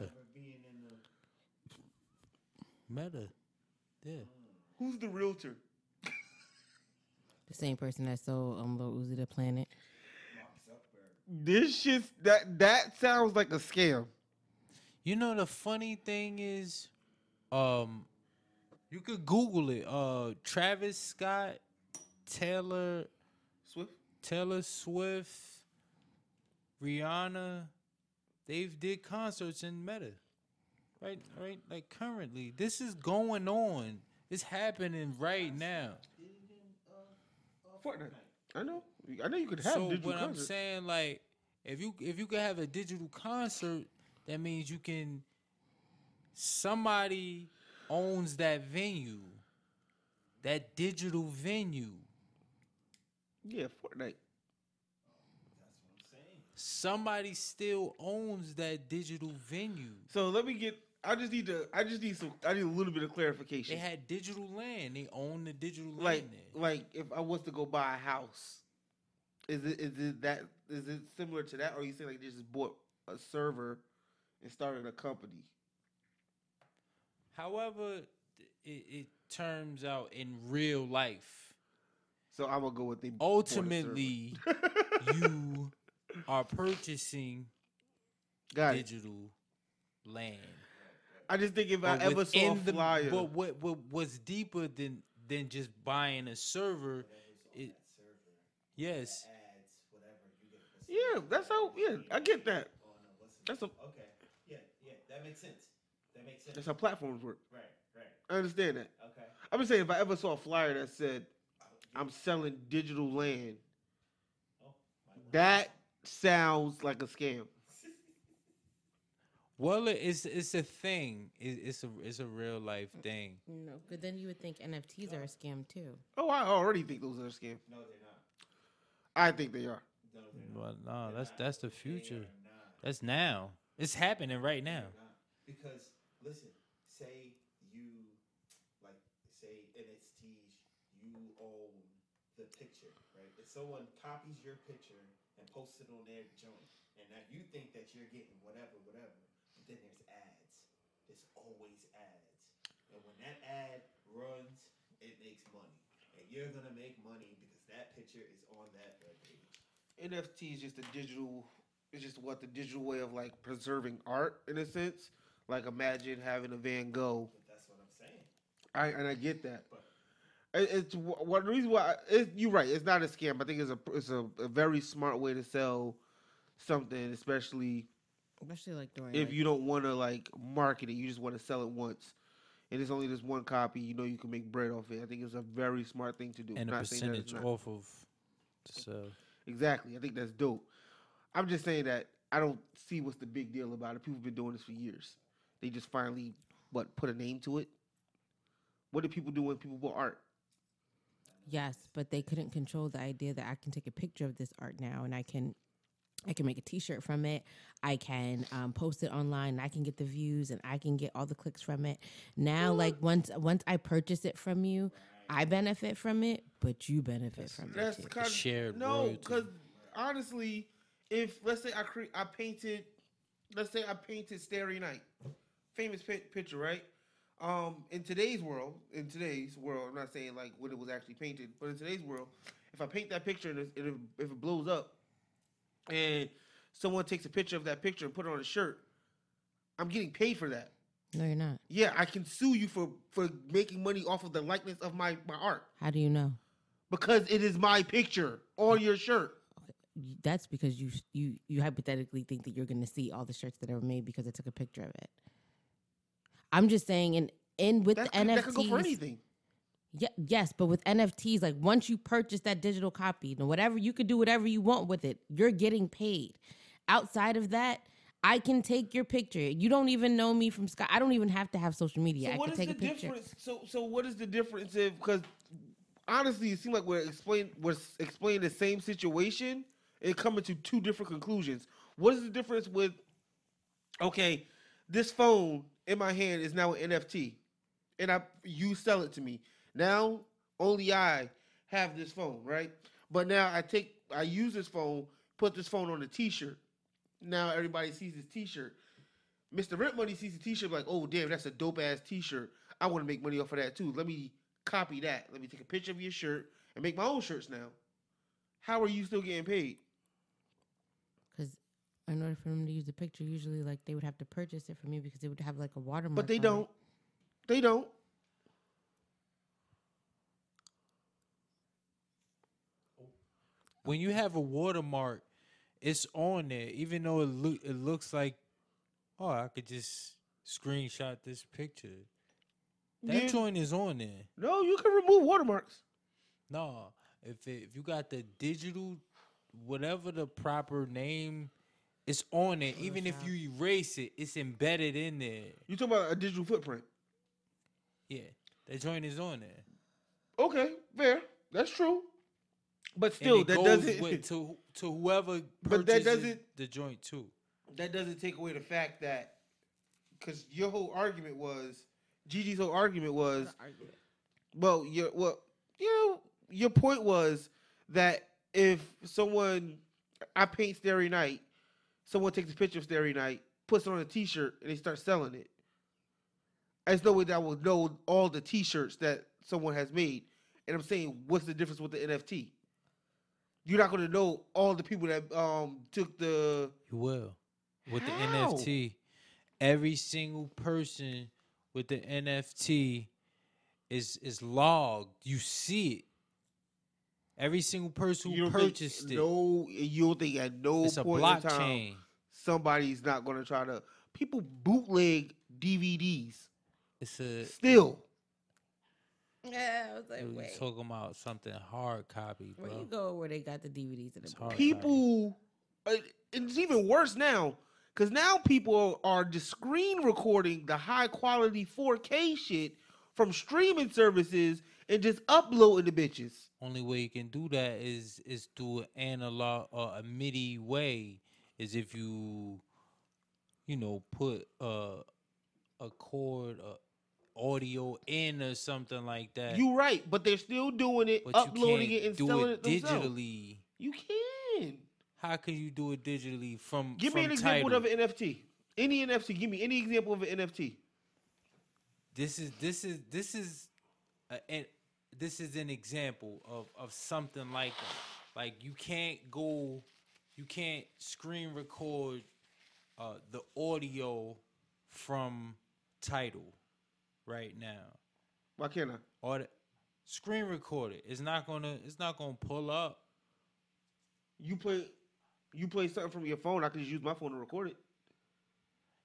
the Meta? Being in the Meta. Yeah. Who's the realtor? The same person that sold Lil Uzi the Planet. This shit, that sounds like a scam. You know, the funny thing is, you could Google it. Travis Scott, Taylor Swift, Rihanna, they've did concerts in Meta. Right, like currently. This is going on. It's happening right now. Fortnite. I know you could have digital concerts. So what I'm saying, like, if you could have a digital concert, that means you can. Somebody owns that venue, that digital venue. Yeah, Fortnite. That's what I'm saying. Somebody still owns that digital venue. So let me get. I need a little bit of clarification. They had digital land. They own the digital land there. Like, if I was to go buy a house, is it similar to that, or you say like they just bought a server and started a company? However, it turns out in real life. So I'm gonna go with the ultimately you are purchasing digital land. I just think if I ever saw a flyer. But what's deeper than just buying a server? It, server yes. Ads, whatever, yeah, that's how. Yeah, I get that. That's a okay. Yeah, that makes sense. That's how platforms work. Right. I understand that. Okay. I'm just saying, if I ever saw a flyer that said, "I'm selling digital land," that sounds like a scam. Well, it's a thing. It's a real life thing. No, but then you would think NFTs are a scam too. Oh, I already think those are a scam. No, they're not. I think they are. No, they're not. Well, no, that's the future. That's now. It's happening right now. Because listen, say you say NFTs, you own the picture, right? If someone copies your picture and posts it on their joint, and now you think that you're getting whatever. Then there's ads. There's always ads. And when that ad runs, it makes money. and you're gonna make money because that picture is on that web page. NFT is just a digital. It's just what the digital way of like preserving art in a sense. Like imagine having a Van Gogh. But that's what I'm saying. I get that. But it's one reason why you're right. It's not a scam. I think it's a very smart way to sell something, especially like during, if like, you don't want to like market it, you just want to sell it once. And it's only this one copy. You know you can make bread off it. I think it's a very smart thing to do. And I'm a percentage off of. So. Exactly. I think that's dope. I'm just saying that I don't see what's the big deal about it. People have been doing this for years. They just finally, put a name to it? What did people do when people bought art? Yes, but they couldn't control the idea that I can take a picture of this art now and I can make a T-shirt from it. I can post it online. And I can get the views and I can get all the clicks from it. Now, once I purchase it from you, I benefit from it, but you benefit from it. That's kind of shared. No, because honestly, if let's say I painted Starry Night, famous picture, right? In today's world, I'm not saying like when it was actually painted, but in today's world, if I paint that picture and if it blows up, and someone takes a picture of that picture and put it on a shirt, I'm getting paid for that. No, you're not. Yeah, I can sue you for making money off of the likeness of my art. How do you know? Because it is my picture on your shirt. That's because you hypothetically think that you're going to see all the shirts that are made because I took a picture of it. I'm just saying, and with the NFTs, that could go for anything. Yeah, yes, but with NFTs, like once you purchase that digital copy, you could do whatever you want with it. You're getting paid. Outside of that, I can take your picture. You don't even know me from Scott. I don't even have to have social media. So I can take a picture. So what is the difference? Because honestly, it seems like we're explaining the same situation and coming to two different conclusions. What is the difference with? Okay, this phone in my hand is now an NFT, and you sell it to me. Now only I have this phone, right? But now I use this phone, put this phone on a T-shirt. Now everybody sees this T-shirt. Mr. Rent Money sees the T-shirt, like, oh damn, that's a dope ass T-shirt. I want to make money off of that too. Let me copy that. Let me take a picture of your shirt and make my own shirts now. How are you still getting paid? In order for them to use the picture, usually like they would have to purchase it from me because they would have like a watermark. But they don't. They don't. When you have a watermark, it's on there, even though it looks like, oh, I could just screenshot this picture. That joint is on there. No, you can remove watermarks. No, if you got the digital, whatever the proper name. It's on there. Even if you erase it, it's embedded in there. You're talking about a digital footprint. Yeah. That joint is on there. Okay, fair. That's true. But still, that doesn't... to whoever purchases the joint, too. That doesn't take away the fact that... Because your whole argument was... Gigi's whole argument was... your point was that if someone... I paint Starry Night... Someone takes a picture of Starry Night, puts it on a T-shirt, and they start selling it. There's no way that I will know all the T-shirts that someone has made. And I'm saying, what's the difference with the NFT? You're not going to know all the people that took the... You will. With How? The NFT, every single person with the NFT is logged. You see it. Every single person who purchased you don't think at no it's point in time somebody's not going to try to. People bootleg DVDs. Still. Yeah, I was like, wait. You're talking about something hard copy, bro. Where you go where they got the DVDs in the people, it's even worse now because now people are just screen recording the high quality 4K shit from streaming services and just uploading the bitches. Only way you can do that is through an analog or a MIDI way, is if you put a chord or audio in or something like that. You're right, but they're still doing it, but uploading it and selling it themselves. Digitally. You can. How can you do it digitally from Give me an example of an NFT. Any NFT. Give me any example of an NFT. This is an this is an example of something like that. Like, you can't screen record the audio from Tidal right now. Why can't I? Or screen record it. It's not gonna pull up. You play something from your phone. I can just use my phone to record it.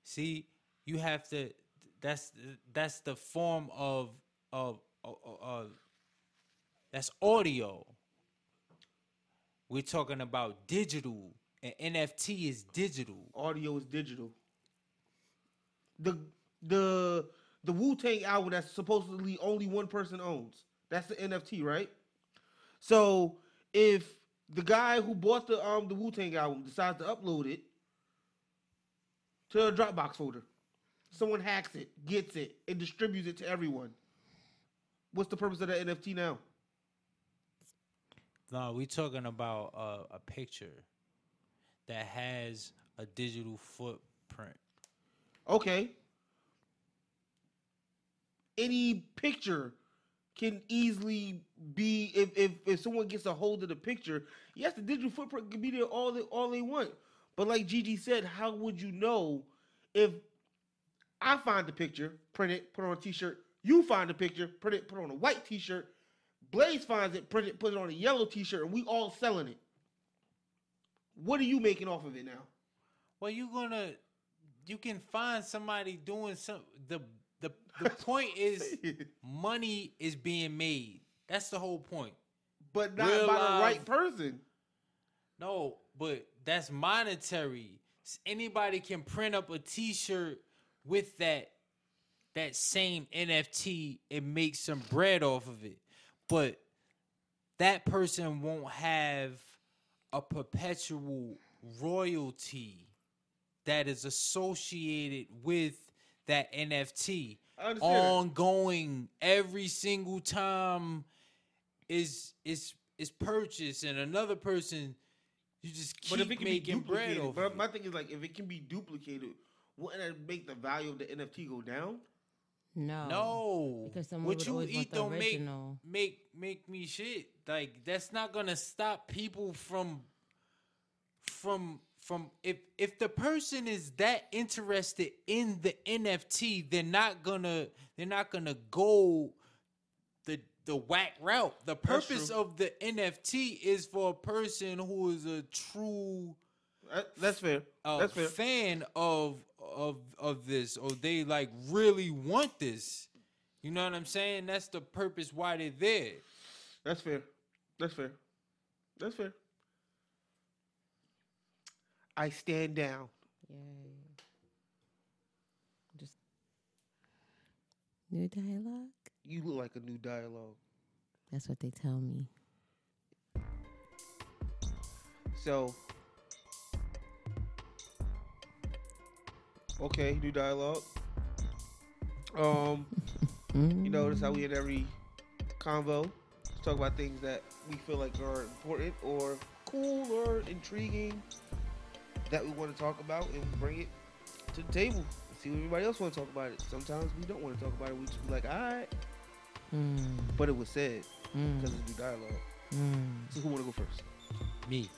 See, you have to. That's the form of that's audio. We're talking about digital, and NFT is digital. Audio is digital. The Wu-Tang album that's supposedly only one person owns. That's the NFT, right? So if the guy who bought the Wu-Tang album decides to upload it to a Dropbox folder, someone hacks it, gets it, and distributes it to everyone. What's the purpose of that NFT now? No, we're talking about a picture that has a digital footprint. Okay. Any picture can easily be, if someone gets a hold of the picture, yes, the digital footprint can be there all they want. But like Gigi said, how would you know if I find the picture, print it, put it on a T-shirt, you find the picture, print it, put it on a white T-shirt, Blaze finds it, print it, put it on a yellow T-shirt, and we all selling it. What are you making off of it now? Well, you can find somebody doing something. The point is money is being made. That's the whole point. But not real by life, the right person. No, but that's monetary. Anybody can print up a T-shirt with that same NFT and make some bread off of it. But that person won't have a perpetual royalty that is associated with that NFT. Ongoing that. Every single time is purchased and another person, you just keep making bread off. But my thing is, like, if it can be duplicated, wouldn't that make the value of the NFT go down? No. Because someone would always want the original. Make me shit. Like, that's not gonna stop people from if the person is that interested in the NFT, they're not gonna go the whack route. The purpose of the NFT is for a person who is a true that's fair. Fan of this, or they like really want this. You know what I'm saying? That's the purpose why they're there. That's fair. I stand down. Yeah. Just new dialogue? You look like a new dialogue. That's what they tell me. So, okay, new dialogue. You know, that's how we end every convo. Let's talk about things that we feel like are important or cool or intriguing that we want to talk about, and bring it to the table and see what everybody else want to talk about it. Sometimes we don't want to talk about it. We just be like, all right. But it was said because it's new dialogue. So who want to go first? Me.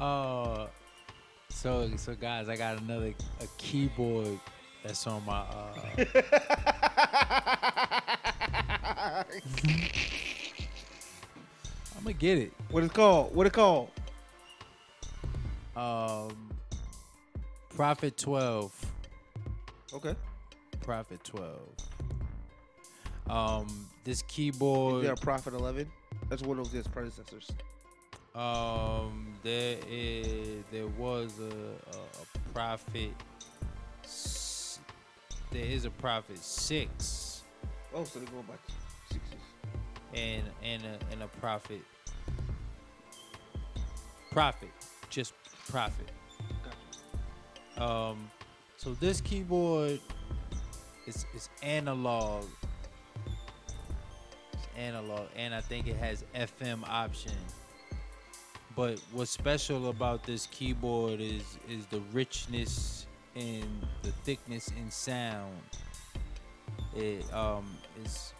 Oh. So guys, I got a keyboard that's on my... I'm gonna get it. What it's called? Prophet 12. Okay. Prophet 12. This keyboard. Is there a Prophet 11? That's one of his predecessors. There was a Prophet. There is a Prophet 6. Oh, so they're going back to 6s. And a Prophet. Just Prophet. Gotcha. So this keyboard is analog. It's analog, and I think it has FM option. But what's special about this keyboard is the richness in the thickness and sound. It it's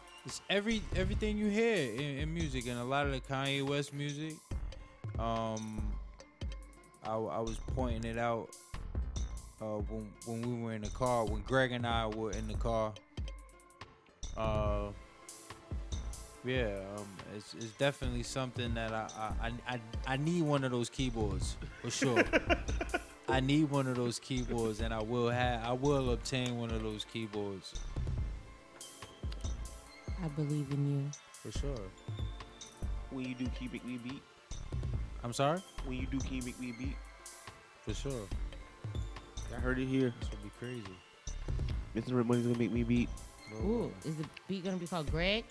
everything you hear in music, and a lot of the Kanye West music. I was pointing it out when we were in the car, when Greg and I were in the car. It's definitely something that I need one of those keyboards for sure. I need one of those keyboards, and I will obtain one of those keyboards. I believe in you. For sure. When you do keep it, we beat. I'm sorry? When you do keep it, we beat. For sure. I heard it here. This will be crazy. Mr. Rent Money's gonna make me beat. Whoa. Ooh, is the beat gonna be called Greg?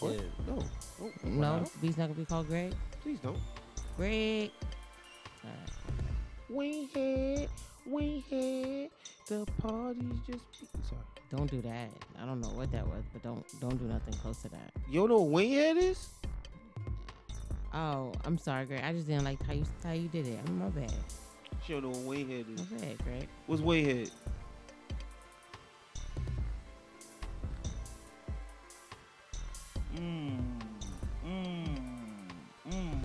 What? Yeah. No, he's not gonna be called Greg. Please don't. Greg. All right. Wayne Head. The party's just. Sorry. Don't do that. I don't know what that was, but don't do nothing close to that. You know what Wayne Head is? Oh, I'm sorry, Greg. I just didn't like how you did it. I'm my bad. She don't know what Wayne Head is. My bad, Greg. What's Wayne Head?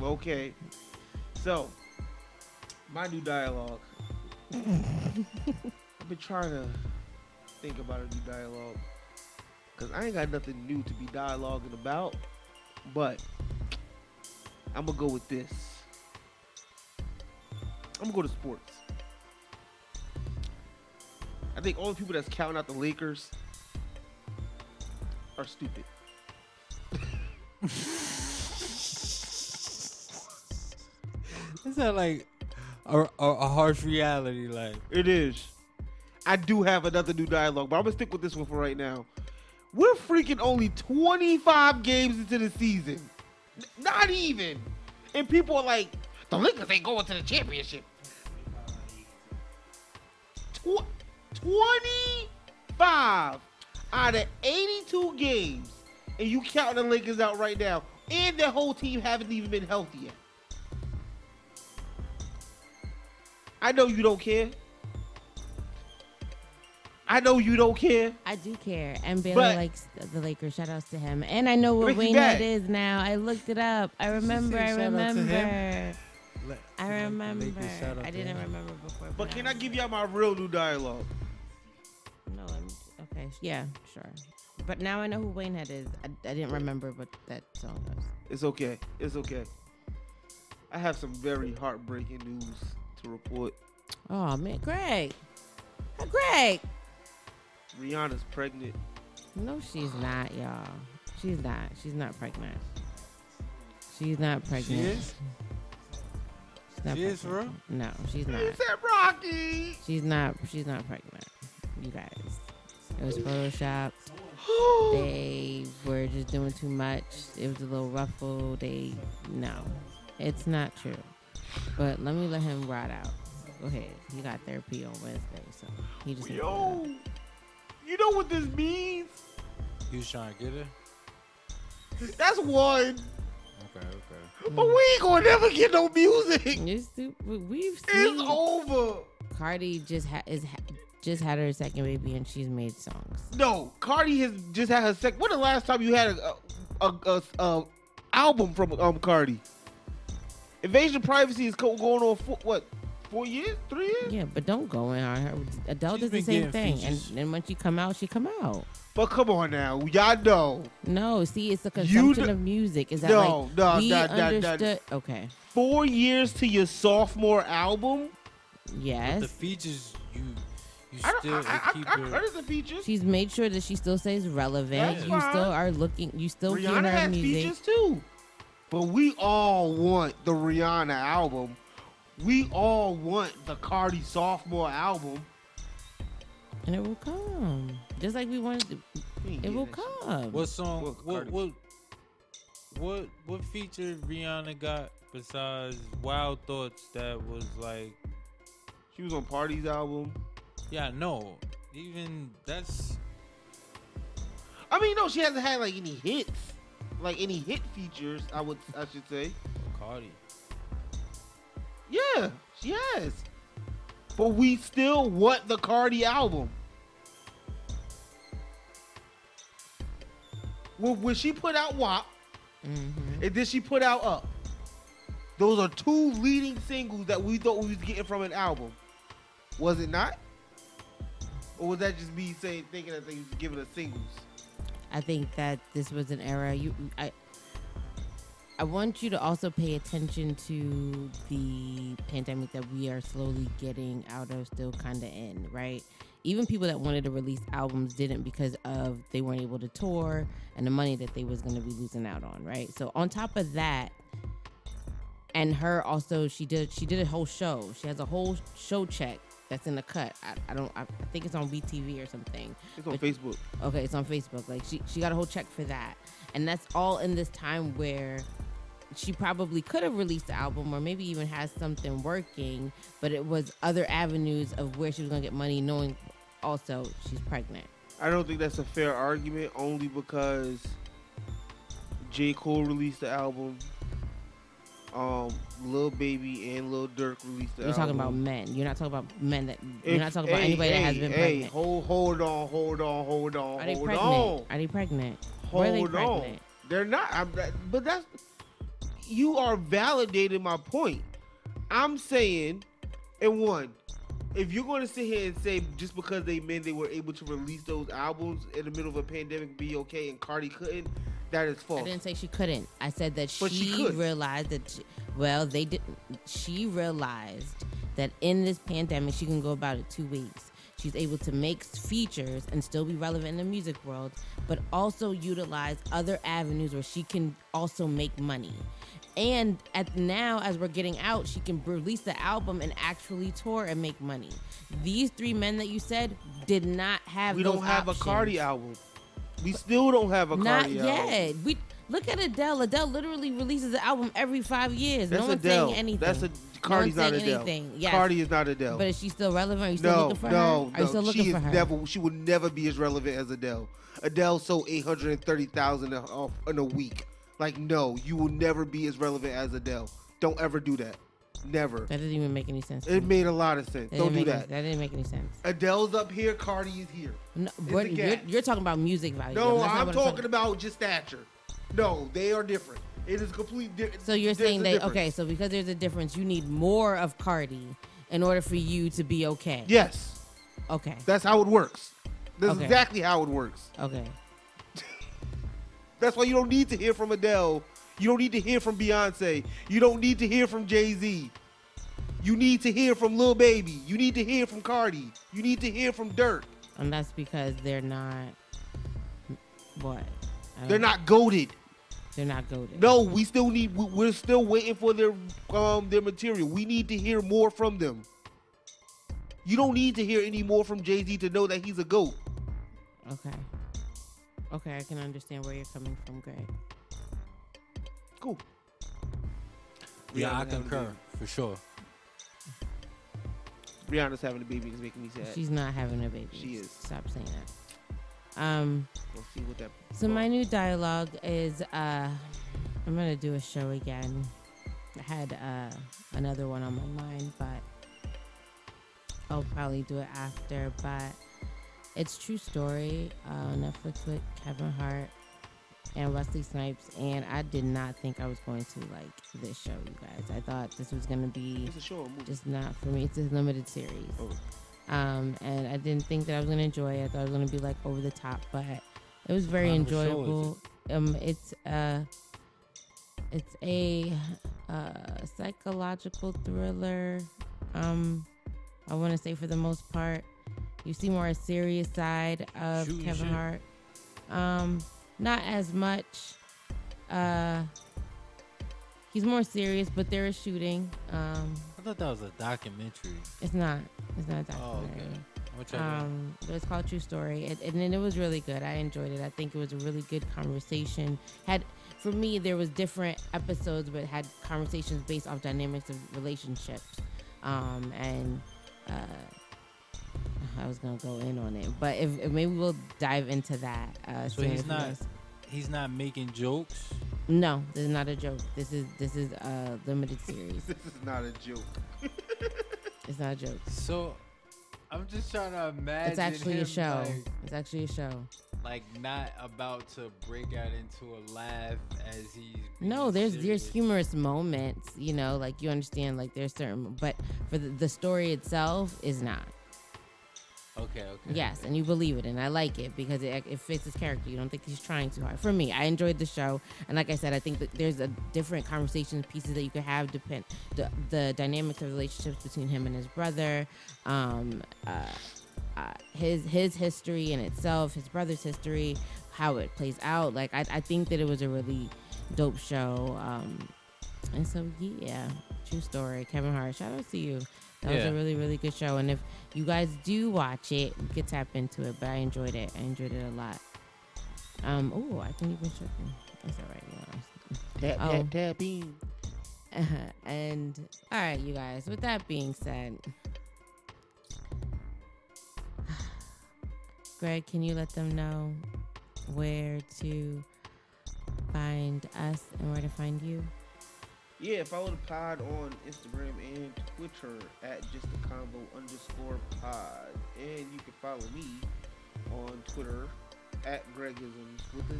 Okay, so my new dialogue. I've been trying to think about a new dialogue because I ain't got nothing new to be dialoguing about, but I'm gonna go with this. I'm gonna go to sports. I think all the people that's counting out the Lakers are stupid. It's not like a harsh reality. Like it is. I do have another new dialogue, but I'm gonna stick with this one for right now. We're freaking only 25 games into the season, not even, and people are like, the Lakers ain't going to the championship. 25 out of 82 games, and you counting the Lakers out right now, and their whole team haven't even been healthy yet. I know you don't care. I do care. And Bayley likes the Lakers. Shout outs to him. And I know what Wayne Head is now. I looked it up. I remember. I didn't remember before. But can I give y'all my real new dialogue? No. Okay. Yeah, sure. But now I know who Wayne Head is. I didn't remember what that song was. It's okay. I have some very heartbreaking news to report. Oh man, Greg. Rihanna's pregnant. No, she's not, y'all. She's not pregnant. She is? She is, bro? No, she's not. You said Rocky. She's not pregnant. You guys. It was Photoshop. They were just doing too much. It was a little ruffle. It's not true. But let me let him ride out. Go ahead. He got therapy on Wednesday, so he just. Yo, you know what this means? You trying to get it? That's one. Okay. But we ain't gonna never get no music. You're stupid. We've seen. It's over. Cardi just had her second baby, and she's made songs. No, Cardi has just had her second. When the last time you had a album from Cardi? Invasion of Privacy is going on for what? 4 years? 3 years? Yeah, but don't go in on her. Adele does the same thing. And once you come out, she come out. But come on now. Y'all know. No, see, it's the consumption of music. Is that no. Okay. 4 years to your sophomore album? Yes. But the features, you still keep I heard of the features. She's made sure that she still stays relevant. That's fine. Still are looking. You still hear her music. Rihanna has features too. But we all want the Rihanna album. We all want the Cardi sophomore album. And it will come. Just like we wanted to. It will come. What song? What feature Rihanna got besides Wild Thoughts that was like. She was on Party's album? Yeah, no. Even that's. I mean, no, she hasn't had like any hits. Like any hit features, I should say. Cardi. Yeah, yes. But we still want the Cardi album. When she put out WAP, and then she put out Up. Those are two leading singles that we thought we was getting from an album. Was it not? Or was that just me saying, thinking that they was giving us singles? I think that this was an era. I want you to also pay attention to the pandemic that we are slowly getting out of, still kind of in, right? Even people that wanted to release albums didn't because of they weren't able to tour and the money that they was going to be losing out on, right? So on top of that, and her also, she did a whole show. She has a whole show check that's in the cut. I think it's on BTV or something. It's on Facebook. Okay, it's on Facebook. Like she got a whole check for that. And that's all in this time where she probably could have released the album or maybe even has something working, but it was other avenues of where she was going to get money, knowing also she's pregnant. I don't think that's a fair argument, only because J. Cole released the album. Lil Baby and Lil Durk released the album. You're talking about men. You're not talking about men that. You're not talking about anybody that has been pregnant. Hold on. Are they pregnant? Hold on. They're not. But that's. You are validating my point. I'm saying, and one, if you're going to sit here and say just because they men, they were able to release those albums in the middle of a pandemic, be okay, and Cardi couldn't, that is false. I didn't say she couldn't. I said that she realized that. They didn't. She realized that in this pandemic, she can go about it 2 weeks. She's able to make features and still be relevant in the music world, but also utilize other avenues where she can also make money. And at now, as we're getting out, she can release the album and actually tour and make money. These three men that you said did not have. We don't have options. A Cardi album. We still don't have a Cardi album. Not yet. We look at Adele. Adele literally releases an album every 5 years. That's no one's saying anything. Cardi's not Adele. Yes. Cardi is not Adele. But is she still relevant? Are you still looking for her? Are you still looking for her? She would never be as relevant as Adele. Adele sold 830,000 off in a week. Like, no, you will never be as relevant as Adele. Don't ever do that. Never. That didn't even make any sense. It made a lot of sense. Don't do that. That didn't make any sense. Adele's up here. Cardi is here. No, you're talking about music value. No, I'm talking about just stature. No, they are different. It is completely different. So you're saying that, okay, so because there's a difference, you need more of Cardi in order for you to be okay. Yes. Okay. That's how it works. That's exactly how it works. Okay. That's why you don't need to hear from Adele. You don't need to hear from Beyonce. You don't need to hear from Jay-Z. You need to hear from Lil Baby. You need to hear from Cardi. You need to hear from Durk. And that's because they're not... What? They're not goated. They're not goated. No, we're still waiting for their material. We need to hear more from them. You don't need to hear any more from Jay-Z to know that he's a goat. Okay, I can understand where you're coming from, Greg. Cool. Yeah, I concur for sure. Rihanna's having a baby is making me sad. She's not having a baby. She is. Stop saying that. We'll see what that. So my new dialogue is, I'm gonna do a show again. I had another one on my mind, but I'll probably do it after. But it's True Story on Netflix with Kevin Hart and Wesley Snipes, and I did not think I was going to like this show, you guys. I thought this was gonna be just not for me. It's a limited series. Oh. And I didn't think that I was going to enjoy it. I thought I was going to be like over the top, but it was very enjoyable. It's a psychological thriller. I want to say for the most part, you see more a serious side of Kevin Hart. Not as much. He's more serious, but there is shooting. I thought that was a documentary. It's not. It's not a documentary. Oh, okay. But it's called True Story, and it was really good. I enjoyed it. I think it was a really good conversation. For me, there was different episodes, but had conversations based off dynamics of relationships. I was gonna go in on it, but if maybe we'll dive into that. So he's not making jokes. No, this is not a joke. This is a limited series. This is not a joke. It's not a joke. So I'm just trying to imagine. It's actually a show. Like, it's actually a show. Like not about to break out into a laugh as he's. No, there's humorous moments. You know, like you understand. Like there's certain, but for the story itself is not. Okay. Yes, and you believe it, and I like it because it fits his character. You don't think he's trying too hard. For me, I enjoyed the show, and like I said, I think that there's a different conversation pieces that you could have depend the dynamics of relationships between him and his brother, his history in itself, his brother's history, how it plays out. Like I think that it was a really dope show, and so yeah, True Story. Kevin Hart, shout out to you. That was a really, really good show. And if you guys do watch it, you could tap into it. But I enjoyed it. I enjoyed it a lot. Oh, I think you've been tripping. That's all right, you guys. That being. And, all right, you guys. With that being said, Greg, can you let them know where to find us and where to find you? Yeah, follow the pod on Instagram and Twitter at justaconvo_pod. And you can follow me on Twitter at Gregisms with a Z.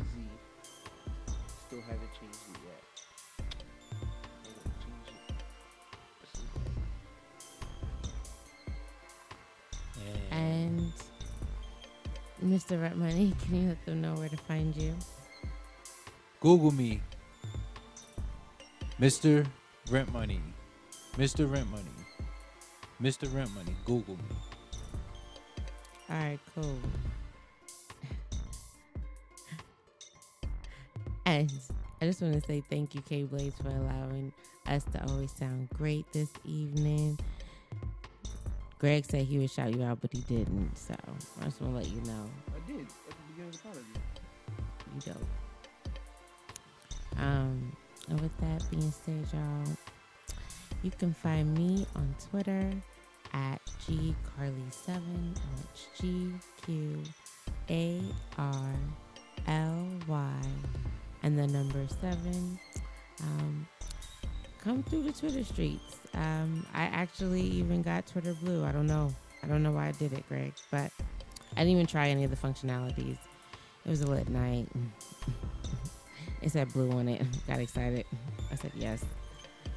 Still haven't changed it yet. And Mr. Rent Money, can you let them know where to find you? Google me. Mr. Rent Money. Mr. Rent Money. Mr. Rent Money. Google me. All right, cool. And I just want to say thank you, K Blaze, for allowing us to always sound great this evening. Greg said he would shout you out, but he didn't. So I just want to let you know. I did. At the beginning of the podcast. You dope. And with that being said, y'all, you can find me on Twitter at gcarly7, and that's GQARLY, and the number 7. Come through the Twitter streets. I actually even got Twitter Blue. I don't know why I did it, Greg, but I didn't even try any of the functionalities. It was a lit night. It said blue on it. Got excited. I said yes.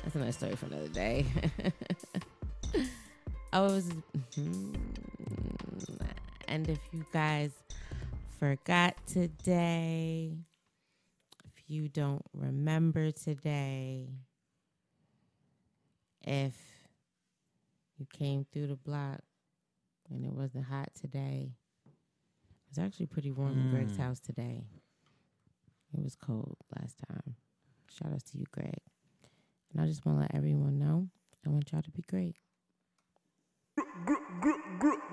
That's another story for another day. And if you guys forgot today, if you don't remember today, if you came through the block and it wasn't hot today, it was actually pretty warm in Greg's house today. It was cold last time. Shout out to you, Greg. And I just want to let everyone know, I want y'all to be great.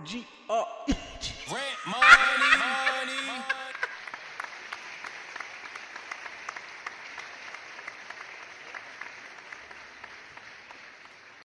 G-R-E-G. Rent money.